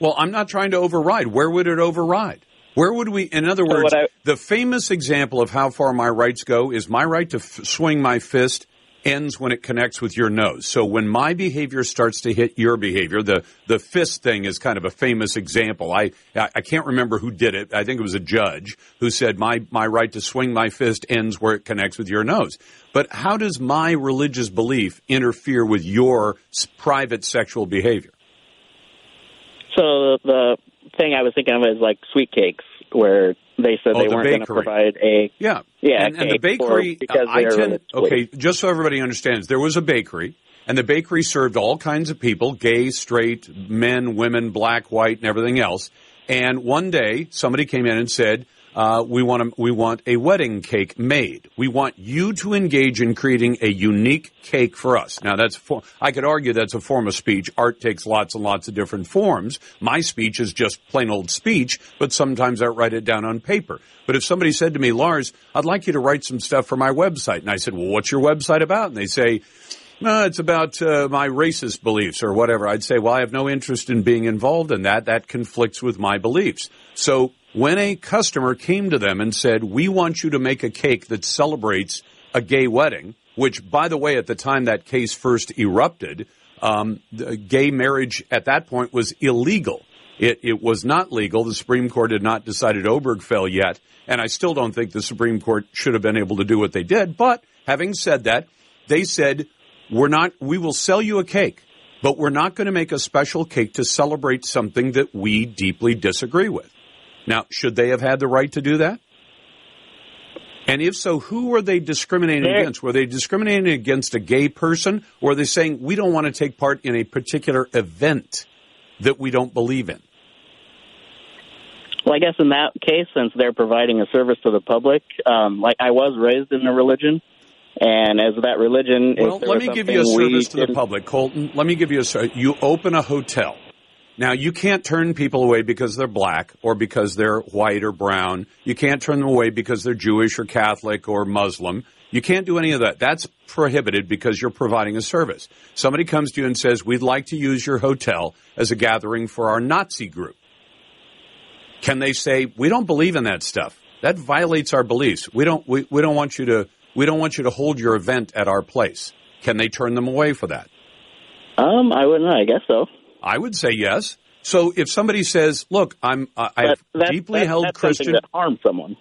Well, I'm not trying to override. Where would it override? Where would we, in other words, so I, the famous example of how far my rights go is my right to f- swing my fist ends when it connects with your nose. So when my behavior starts to hit your behavior, the, the fist thing is kind of a famous example. I, I can't remember who did it. I think it was a judge who said my, my right to swing my fist ends where it connects with your nose. But how does my religious belief interfere with your private sexual behavior? So the thing I was thinking of is like sweet cakes, where they said oh, they the weren't going to provide a yeah yeah and, and the bakery. For, I tend, okay, just so everybody understands, there was a bakery, and the bakery served all kinds of people: gay, straight, men, women, black, white, and everything else. And one day, somebody came in and said, uh, "We want a, we want a wedding cake made. We want you to engage in creating a unique cake for us." Now, that's for, I could argue that's a form of speech. Art takes lots and lots of different forms. My speech is just plain old speech, but sometimes I write it down on paper. But if somebody said to me, "Lars, I'd like you to write some stuff for my website," and I said, "Well, what's your website about?" And they say, "No, it's about uh, my racist beliefs or whatever." I'd say, well, I have no interest in being involved in that. That conflicts with my beliefs. So when a customer came to them and said, we want you to make a cake that celebrates a gay wedding, which, by the way, at the time that case first erupted, um, the gay marriage at that point was illegal. It, it was not legal. The Supreme Court had not decided Obergefell yet, and I still don't think the Supreme Court should have been able to do what they did. But having said that, they said, We're not, we will sell you a cake, but we're not going to make a special cake to celebrate something that we deeply disagree with. Now, should they have had the right to do that? And if so, who were they discriminating They're, against? Were they discriminating against a gay person, or are they saying we don't want to take part in a particular event that we don't believe in? Well, I guess in that case, since they're providing a service to the public, um, like I was raised in a religion. And as that religion... Well, let me give you a service to the public, Colton. Let me give you a... You open a hotel. Now, you can't turn people away because they're black or because they're white or brown. You can't turn them away because they're Jewish or Catholic or Muslim. You can't do any of that. That's prohibited because you're providing a service. Somebody comes to you and says, we'd like to use your hotel as a gathering for our Nazi group. Can they say, we don't believe in that stuff. That violates our beliefs. We don't. We, we don't want you to... We don't want you to hold your event at our place. Can they turn them away for that? Um, I wouldn't. I guess so. I would say yes. So if somebody says, "Look, I'm uh, I've that, deeply that, held that's Christian," something that harms someone.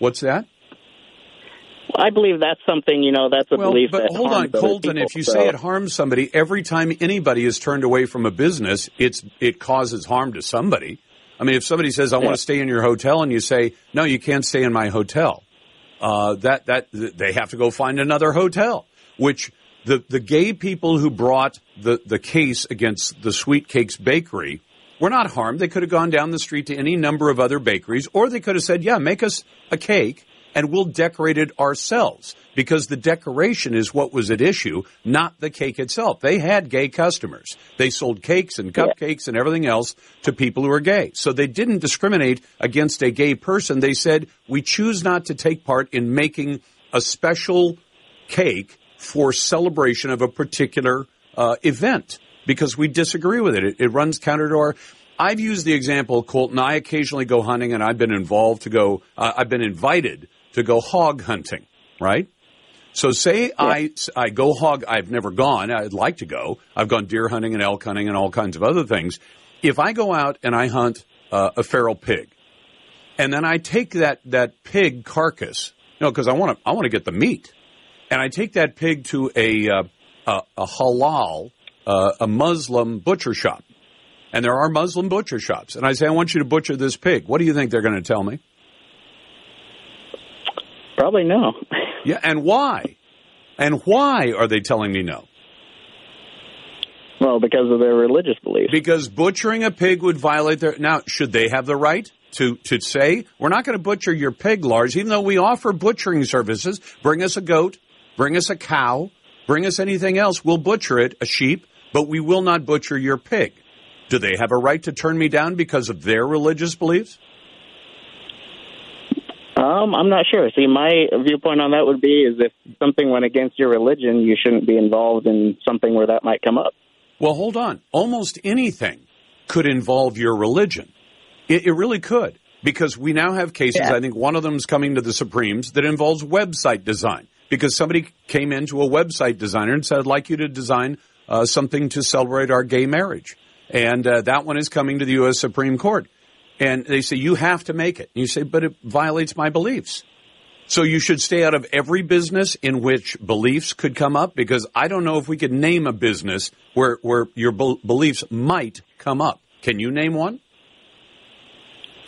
What's that? I believe that's something, you know, that's a well, belief but that hold harms on, Colton, people, if you so. say it harms somebody, every time anybody is turned away from a business, it's it causes harm to somebody. I mean, if somebody says, "I yeah. want to stay in your hotel," and you say, "No, you can't stay in my hotel." Uh, that, that, they have to go find another hotel, which the, the gay people who brought the, the case against the Sweet Cakes Bakery were not harmed. They could have gone down the street to any number of other bakeries, or they could have said, yeah, make us a cake and we'll decorate it ourselves, because the decoration is what was at issue, not the cake itself. They had gay customers. They sold cakes and cupcakes and everything else to people who are gay. So they didn't discriminate against a gay person. They said, we choose not to take part in making a special cake for celebration of a particular uh, event because we disagree with it. It, it runs counter to our... I've used the example, Colton, I occasionally go hunting, and I've been involved to go... Uh, I've been invited to go hog hunting, right? So say yeah. I, I go hog, I've never gone, I'd like to go. I've gone deer hunting and elk hunting and all kinds of other things. If I go out and I hunt uh, a feral pig, and then I take that, that pig carcass, you know, because I want to I want to get the meat, and I take that pig to a, uh, a, a halal, uh, a Muslim butcher shop, and there are Muslim butcher shops, and I say, I want you to butcher this pig, what do you think they're going to tell me? Probably no. Yeah, and why? And why are they telling me no? Well, because of their religious beliefs. Because butchering a pig would violate their... Now, should they have the right? to, to say, we're not going to butcher your pig, Lars, even though we offer butchering services. Bring us a goat, bring us a cow, bring us anything else. We'll butcher it, a sheep, but we will not butcher your pig. Do they have a right to turn me down because of their religious beliefs? Um, I'm not sure. See, my viewpoint on that would be is if something went against your religion, you shouldn't be involved in something where that might come up. Well, hold on. Almost anything could involve your religion. It, it really could, because we now have cases, yeah. I think one of them is coming to the Supremes, that involves website design, because somebody came into a website designer and said, I'd like you to design uh, something to celebrate our gay marriage. And uh, that one is coming to the U S Supreme Court. And they say, you have to make it. And you say, but it violates my beliefs. So you should stay out of every business in which beliefs could come up, because I don't know if we could name a business where, where your be- beliefs might come up. Can you name one?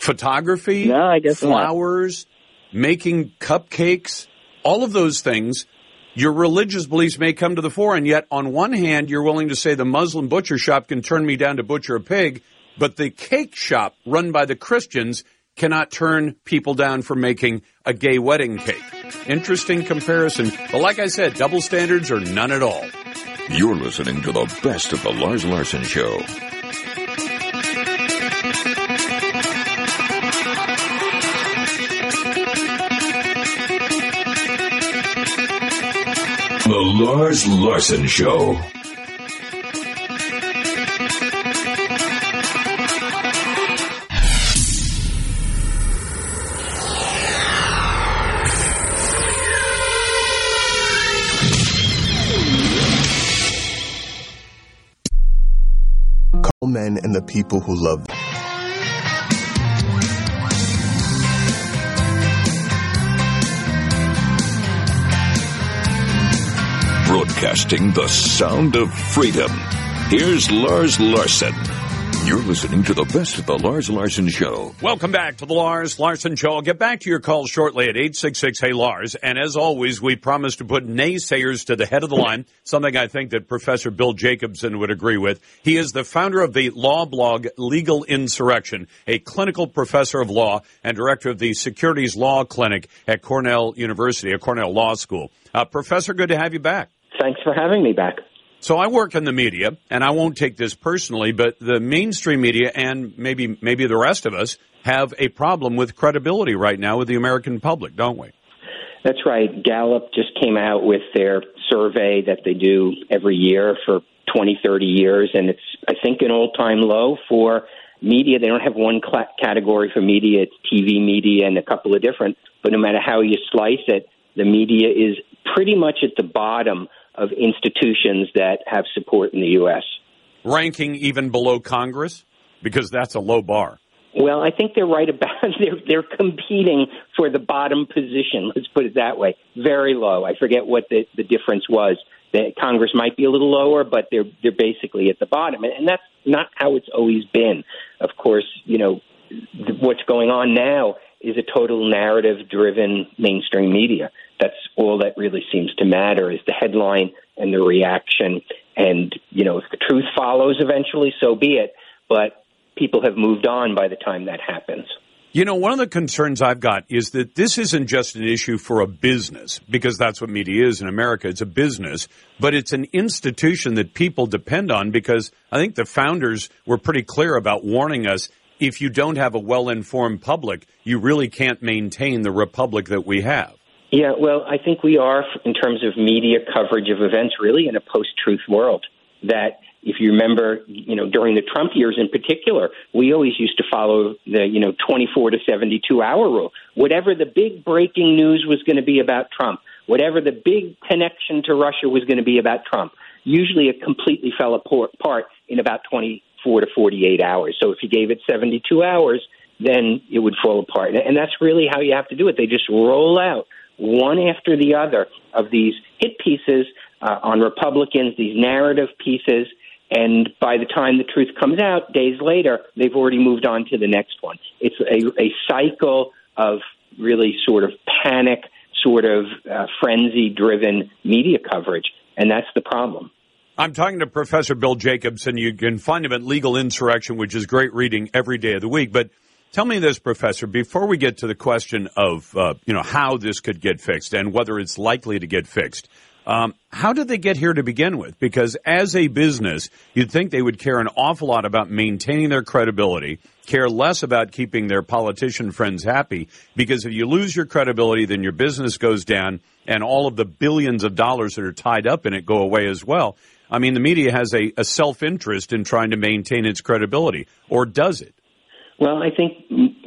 Photography, no, I guess flowers, not. Making cupcakes, all of those things. Your religious beliefs may come to the fore, and yet on one hand you're willing to say the Muslim butcher shop can turn me down to butcher a pig, but the cake shop run by the Christians cannot turn people down for making a gay wedding cake. Interesting comparison. But like I said, double standards or none at all. You're listening to the best of the Lars Larson Show. The Lars Larson Show. Men and the people who love them. Broadcasting the sound of freedom. Here's Lars Larson. You're listening to the best of the Lars Larson Show. Welcome back to the Lars Larson Show. I'll get back to your call shortly at eight six six, hey Lars. And as always, we promise to put naysayers to the head of the line, something I think that Professor Bill Jacobson would agree with. He is the founder of the law blog Legal Insurrection, a clinical professor of law and director of the Securities Law Clinic at Cornell University, at Cornell Law School. Uh, Professor, good to have you back. Thanks for having me back. So I work in the media, and I won't take this personally, but the mainstream media and maybe maybe the rest of us have a problem with credibility right now with the American public, don't we? That's right. Gallup just came out with their survey that they do every year for twenty, thirty years, and it's, I think, an all-time low for media. They don't have one cl- category for media. It's T V media and a couple of different, but no matter how you slice it, the media is pretty much at the bottom of institutions that have support in the U S. Ranking even below Congress? Because that's a low bar. Well, I think they're right about they're, they're competing for the bottom position. Let's put it that way. Very low. I forget what the, the difference was. The Congress might be a little lower, but they're they're basically at the bottom. And, and that's not how it's always been. Of course, you know, th- what's going on now is a total narrative-driven mainstream media. That's all that really seems to matter is the headline and the reaction. And, you know, if the truth follows eventually, so be it. But people have moved on by the time that happens. You know, one of the concerns I've got is that this isn't just an issue for a business, because that's what media is in America. It's a business, but it's an institution that people depend on, because I think the founders were pretty clear about warning us, if you don't have a well-informed public, you really can't maintain the republic that we have. Yeah, well, I think we are, in terms of media coverage of events, really in a post-truth world. That, if you remember, you know, during the Trump years in particular, we always used to follow the, you know, twenty-four to seventy-two hour rule. Whatever the big breaking news was going to be about Trump, whatever the big connection to Russia was going to be about Trump, usually it completely fell apart in about twenty-four to forty-eight hours. So if you gave it seventy-two hours, then it would fall apart. And that's really how you have to do it. They just roll out one after the other of these hit pieces uh, on Republicans, these narrative pieces, and by the time the truth comes out, days later, they've already moved on to the next one. It's a, a cycle of really sort of panic, sort of uh, frenzy-driven media coverage, and that's the problem. I'm talking to Professor Bill Jacobson. You can find him at Legal Insurrection, which is great reading every day of the week, but Tell me this, Professor, before we get to the question of, uh, you know, how this could get fixed and whether it's likely to get fixed, um, how did they get here to begin with? Because as a business, you'd think they would care an awful lot about maintaining their credibility, care less about keeping their politician friends happy, because if you lose your credibility, then your business goes down and all of the billions of dollars that are tied up in it go away as well. I mean, the media has a, a self-interest in trying to maintain its credibility, or does it? Well, I think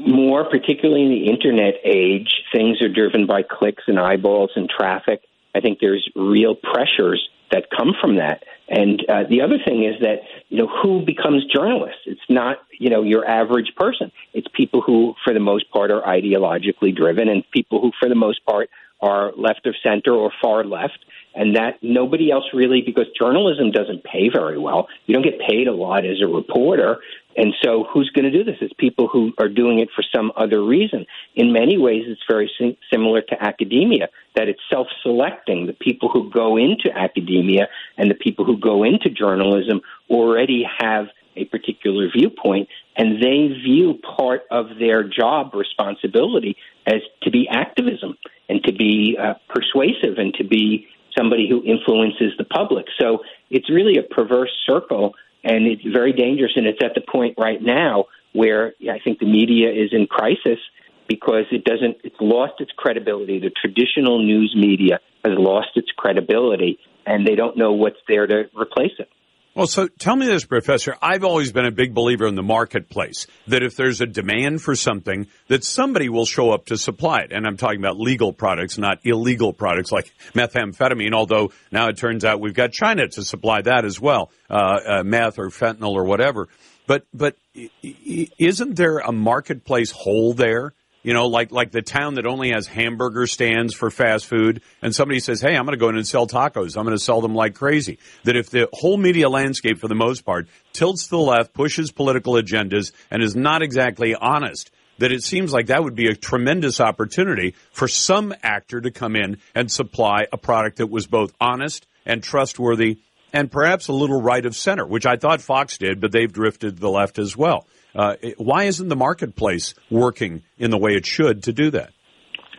more, particularly in the Internet age, things are driven by clicks and eyeballs and traffic. I think there's real pressures that come from that. And uh, the other thing is that, you know, who becomes journalists? It's not, you know, your average person. It's people who, for the most part, are ideologically driven and people who, for the most part, are left of center or far left. And that nobody else really, because journalism doesn't pay very well. You don't get paid a lot as a reporter. And so who's going to do this? It's people who are doing it for some other reason. In many ways, it's very sim- similar to academia, that it's self-selecting. The people who go into academia and the people who go into journalism already have a particular viewpoint, and they view part of their job responsibility as to be activism and to be uh, persuasive and to be somebody who influences the public. So it's really a perverse circle, and it's very dangerous, and it's at the point right now where I think the media is in crisis because it doesn't, it's lost its credibility. The traditional news media has lost its credibility, and they don't know what's there to replace it. Well, so tell me this, Professor. I've always been a big believer in the marketplace, that if there's a demand for something, that somebody will show up to supply it. And I'm talking about legal products, not illegal products like methamphetamine, although now it turns out we've got China to supply that as well, uh, uh meth or fentanyl or whatever. But but isn't there a marketplace hole there? You know, like like the town that only has hamburger stands for fast food, and somebody says, hey, I'm going to go in and sell tacos. I'm going to sell them like crazy. That if the whole media landscape, for the most part, tilts to the left, pushes political agendas, and is not exactly honest, that it seems like that would be a tremendous opportunity for some actor to come in and supply a product that was both honest and trustworthy and perhaps a little right of center, which I thought Fox did, but they've drifted to the left as well. Uh, why isn't the marketplace working in the way it should to do that?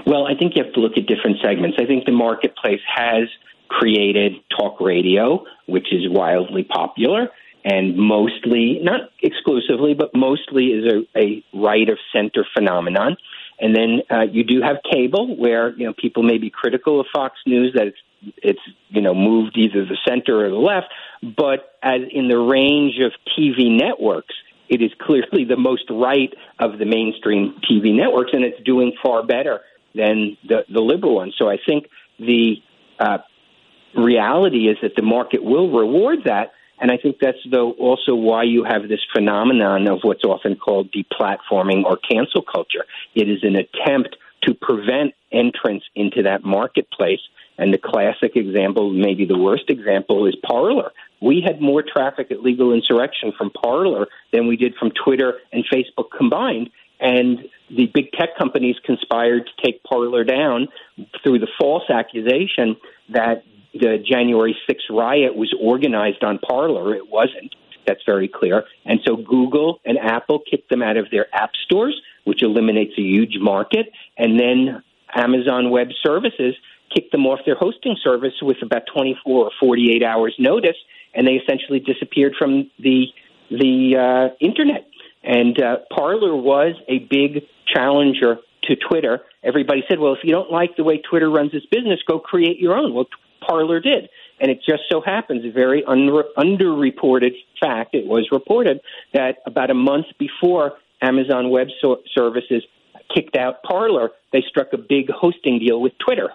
Well, I think you have to look at different segments. I think the marketplace has created talk radio, which is wildly popular and mostly, not exclusively, but mostly is a, a right of center phenomenon. And then uh, you do have cable where, you know, people may be critical of Fox News that it's, it's, you know, moved either the center or the left. But as in the range of T V networks, it is clearly the most right of the mainstream T V networks, and it's doing far better than the, the liberal one. So I think the uh, reality is that the market will reward that, and I think that's though also why you have this phenomenon of what's often called deplatforming or cancel culture. It is an attempt to prevent entrance into that marketplace, and the classic example, maybe the worst example, is Parler. We had more traffic at Legal Insurrection from Parler than we did from Twitter and Facebook combined, and the big tech companies conspired to take Parler down through the false accusation that the January sixth riot was organized on Parler. It wasn't. That's very clear. And so Google and Apple kicked them out of their app stores, which eliminates a huge market, and then Amazon Web Services kicked them off their hosting service with about twenty-four or forty-eight hours notice, and they essentially disappeared from the the uh, Internet. And uh, Parler was a big challenger to Twitter. Everybody said, well, if you don't like the way Twitter runs its business, go create your own. Well, Parler did. And it just so happens, a very un- underreported fact, it was reported that about a month before Amazon Web so- Services kicked out Parler, they struck a big hosting deal with Twitter.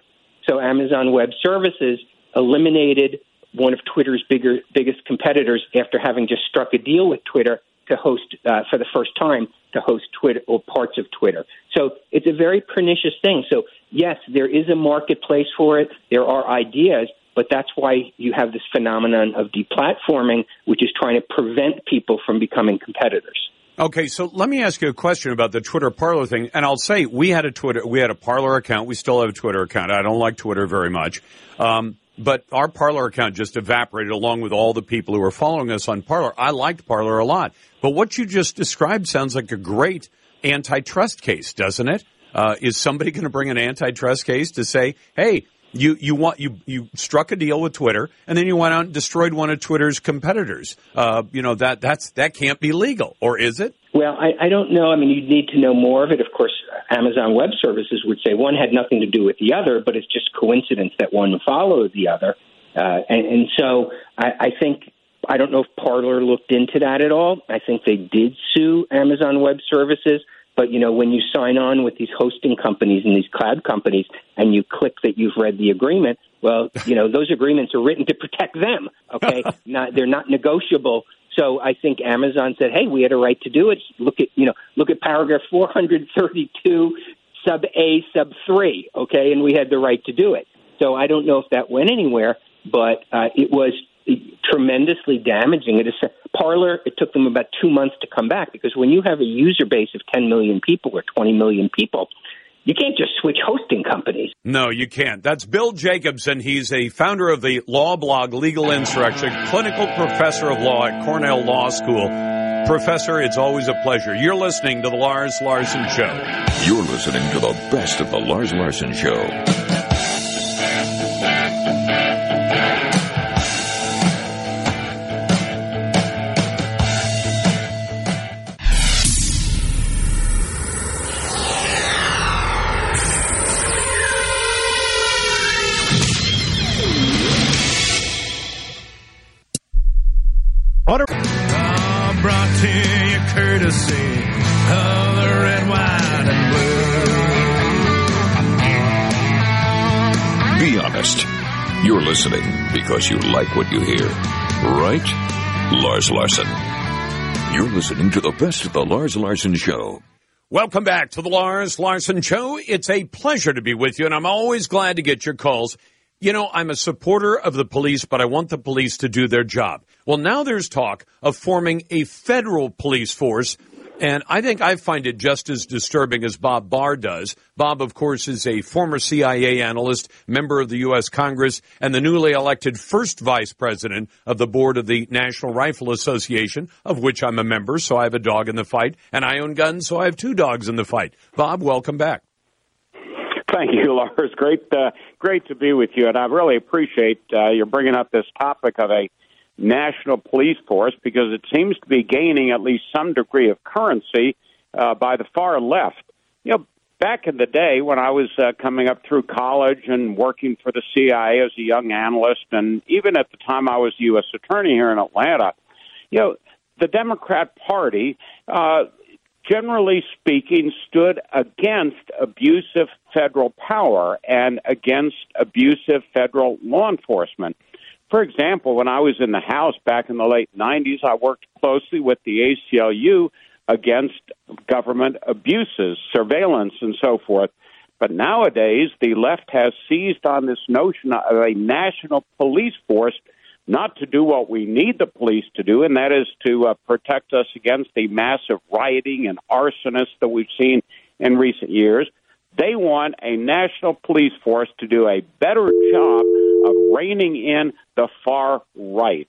So Amazon Web Services eliminated one of Twitter's bigger, biggest competitors after having just struck a deal with Twitter to host, uh, for the first time, to host Twitter or parts of Twitter. So it's a very pernicious thing. So, yes, there is a marketplace for it. There are ideas, but that's why you have this phenomenon of deplatforming, which is trying to prevent people from becoming competitors. Okay, so let me ask you a question about the Twitter Parler thing, and I'll say we had a Twitter, we had a Parler account. We still have a Twitter account. I don't like Twitter very much, um, but our Parler account just evaporated along with all the people who were following us on Parler. I liked Parler a lot, but what you just described sounds like a great antitrust case, doesn't it? Uh, is somebody going to bring an antitrust case to say, hey, you you want you you struck a deal with Twitter and then you went out and destroyed one of Twitter's competitors? Uh, you know that that's that can't be legal, or is it? Well, I, I don't know. I mean, you'd need to know more of it. Of course, Amazon Web Services would say one had nothing to do with the other, but it's just coincidence that one followed the other. Uh, and, and so I, I think I don't know if Parler looked into that at all. I think they did sue Amazon Web Services. But, you know, when you sign on with these hosting companies and these cloud companies and you click that you've read the agreement, well, you know, those agreements are written to protect them. OK, not, they're not negotiable. So I think Amazon said, hey, we had a right to do it. Look at, you know, look at paragraph four thirty-two, sub A, sub three. OK, and we had the right to do it. So I don't know if that went anywhere, but uh, it was tremendously damaging. It is Parler. It took them about two months to come back, because when you have a user base of ten million people or twenty million people, you can't just switch hosting companies. No, you can't. That's Bill Jacobson. He's a founder of the law blog Legal Insurrection, clinical professor of law at Cornell Law School. Professor, it's always a pleasure. You're listening to The Lars Larson Show. You're listening to the best of The Lars Larson Show. You're listening because you like what you hear, right? Lars Larson. You're listening to the best of the Lars Larson Show. Welcome back to the Lars Larson Show. It's a pleasure to be with you, and I'm always glad to get your calls. You know, I'm a supporter of the police, but I want the police to do their job. Well, now there's talk of forming a federal police force, and I think I find it just as disturbing as Bob Barr does. Bob, of course, is a former C I A analyst, member of the U S Congress, and the newly elected first vice president of the board of the National Rifle Association, of which I'm a member, so I have a dog in the fight, and I own guns, so I have two dogs in the fight. Bob, welcome back. Thank you, Lars. Great, uh, great to be with you, and I really appreciate uh, your bringing up this topic of a national police force, because it seems to be gaining at least some degree of currency uh, by the far left. You know, back in the day when I was uh, coming up through college and working for the C I A as a young analyst, and even at the time I was U S attorney here in Atlanta, you know, the Democrat Party, uh, generally speaking, stood against abusive federal power and against abusive federal law enforcement. For example, when I was in the House back in the late nineties, I worked closely with the A C L U against government abuses, surveillance, and so forth. But nowadays, the left has seized on this notion of a national police force not to do what we need the police to do, and that is to uh, protect us against the massive rioting and arsonists that we've seen in recent years. They want a national police force to do a better job of reining in the far right.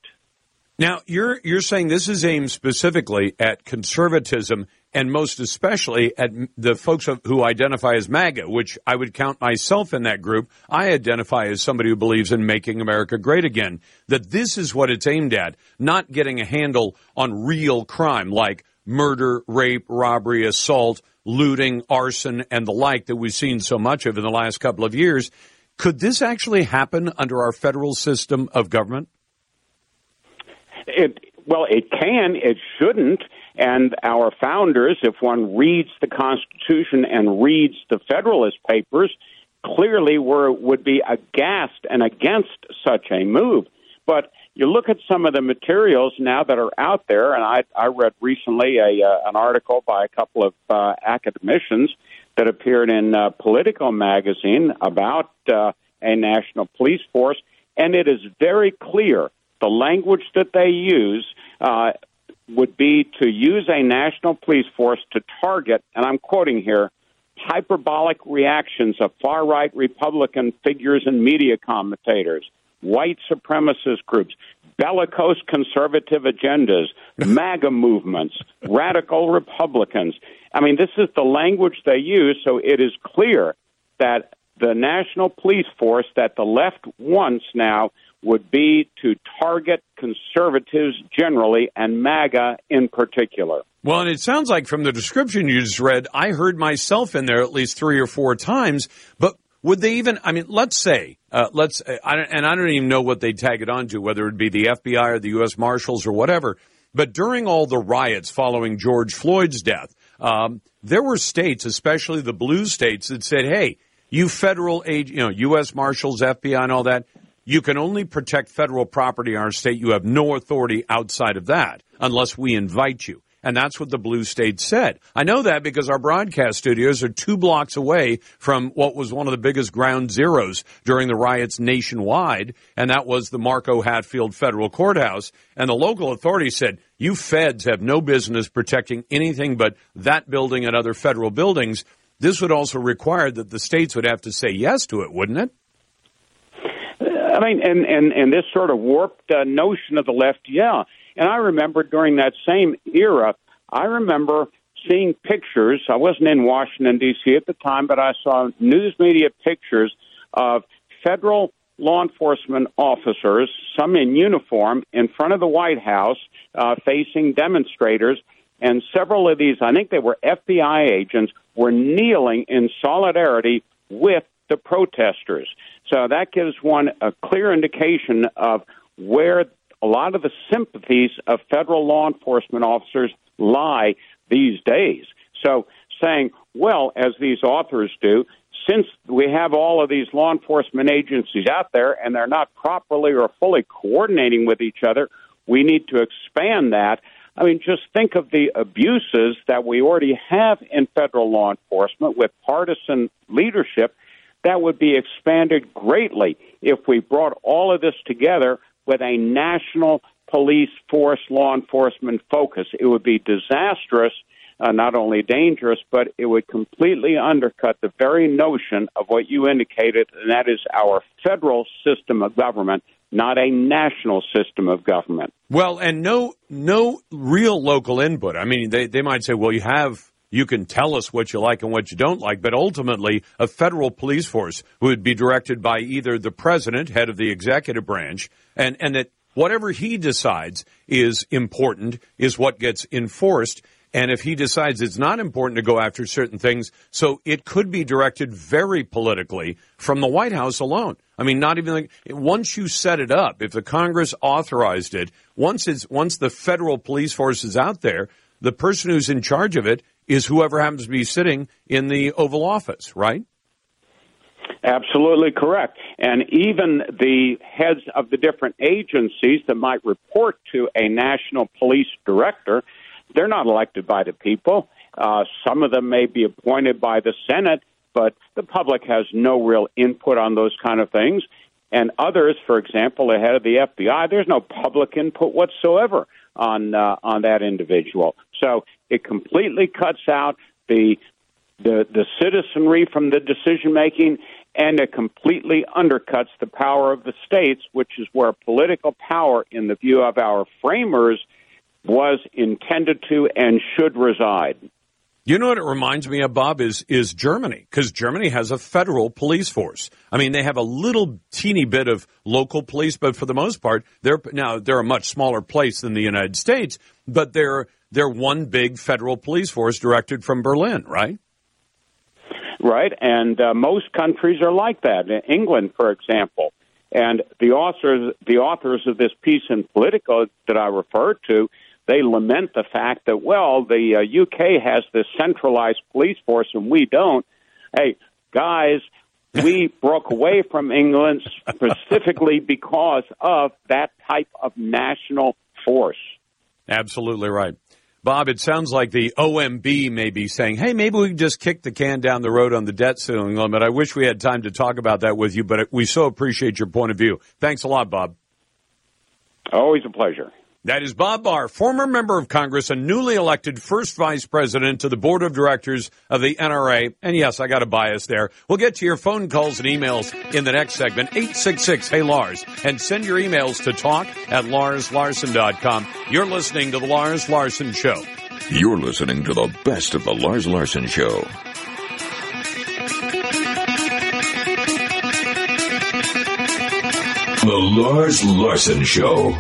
Now, you're you're saying this is aimed specifically at conservatism and most especially at the folks who identify as MAGA, which I would count myself in that group. I identify as somebody who believes in making America great again, that this is what it's aimed at, not getting a handle on real crime like murder, rape, robbery, assault, looting, arson, and the like that we've seen so much of in the last couple of years. Could this actually happen under our federal system of government? It, well, it can, it shouldn't. And our founders, if one reads the Constitution and reads the Federalist Papers, clearly were would be aghast and against such a move. But you look at some of the materials now that are out there, and I, I read recently a, uh, an article by a couple of uh, academicians that appeared in uh, Politico magazine about uh, a national police force, and it is very clear the language that they use uh, would be to use a national police force to target, and I'm quoting here, hyperbolic reactions of far-right Republican figures and media commentators, white supremacist groups, bellicose conservative agendas, MAGA movements, radical Republicans, I mean, this is the language they use, so it is clear that the national police force that the left wants now would be to target conservatives generally and MAGA in particular. Well, and it sounds like from the description you just read, I heard myself in there at least three or four times. But would they even, I mean, let's say, uh, let's, I don't, and I don't even know what they'd tag it on to, whether it be the F B I or the U S Marshals or whatever. But during all the riots following George Floyd's death, um, there were states, especially the blue states, that said, hey, you federal age, you know, U S Marshals, F B I and all that, you can only protect federal property in our state. You have no authority outside of that unless we invite you. And that's what the blue state said. I know that because our broadcast studios are two blocks away from what was one of the biggest ground zeros during the riots nationwide, and that was the Marco Hatfield Federal Courthouse. And the local authorities said, you feds have no business protecting anything but that building and other federal buildings. This would also require that the states would have to say yes to it, wouldn't it? I mean, and, and, and this sort of warped uh, notion of the left, yeah. And I remember during that same era, I remember seeing pictures. I wasn't in Washington, D C at the time, but I saw news media pictures of federal law enforcement officers, some in uniform, in front of the White House uh, facing demonstrators. And several of these, I think they were F B I agents, were kneeling in solidarity with the protesters. So that gives one a clear indication of where a lot of the sympathies of federal law enforcement officers lie these days. So saying, well, as these authors do, since we have all of these law enforcement agencies out there and they're not properly or fully coordinating with each other, we need to expand that. I mean, just think of the abuses that we already have in federal law enforcement with partisan leadership. That would be expanded greatly if we brought all of this together with a national police force law enforcement focus. It would be disastrous, uh, not only dangerous, but it would completely undercut the very notion of what you indicated, and that is our federal system of government, not a national system of government. Well, and no no real local input. I mean, they, they might say, well, you have... You can tell us what you like and what you don't like, but ultimately a federal police force would be directed by either the president, head of the executive branch, and, and that whatever he decides is important is what gets enforced. And if he decides it's not important to go after certain things, so it could be directed very politically from the White House alone. I mean, not even like, once you set it up, if the Congress authorized it, once it's once the federal police force is out there, the person who's in charge of it is whoever happens to be sitting in the Oval Office, right? Absolutely correct. And even the heads of the different agencies that might report to a national police director, they're not elected by the people. Uh, some of them may be appointed by the Senate, but the public has no real input on those kind of things. And others, for example, the head of the F B I, there's no public input whatsoever on uh, on that individual. So it completely cuts out the, the the citizenry from the decision-making, and it completely undercuts the power of the states, which is where political power, in the view of our framers, was intended to and should reside. You know what it reminds me of, Bob, is is Germany, because Germany has a federal police force. I mean, they have a little teeny bit of local police, but for the most part, they're now they're a much smaller place than the United States, but they're they're one big federal police force directed from Berlin, right? Right, and uh, most countries are like that. England, for example, and the authors the authors of this piece in Politico that I referred to, they lament the fact that, well, the uh, U K has this centralized police force and we don't. Hey, guys, we broke away from England specifically because of that type of national force. Absolutely right. Bob, it sounds like the O M B may be saying, hey, maybe we can just kick the can down the road on the debt ceiling limit. I wish we had time to talk about that with you, but we so appreciate your point of view. Thanks a lot, Bob. Always a pleasure. That is Bob Barr, former member of Congress and newly elected first vice president to the board of directors of the N R A. And yes, I got a bias there. We'll get to your phone calls and emails in the next segment, eight six six, hey Lars. And send your emails to talk at lars larson dot com. You're listening to The Lars Larson Show. You're listening to the best of the Lars Larson Show. The Lars Larson Show.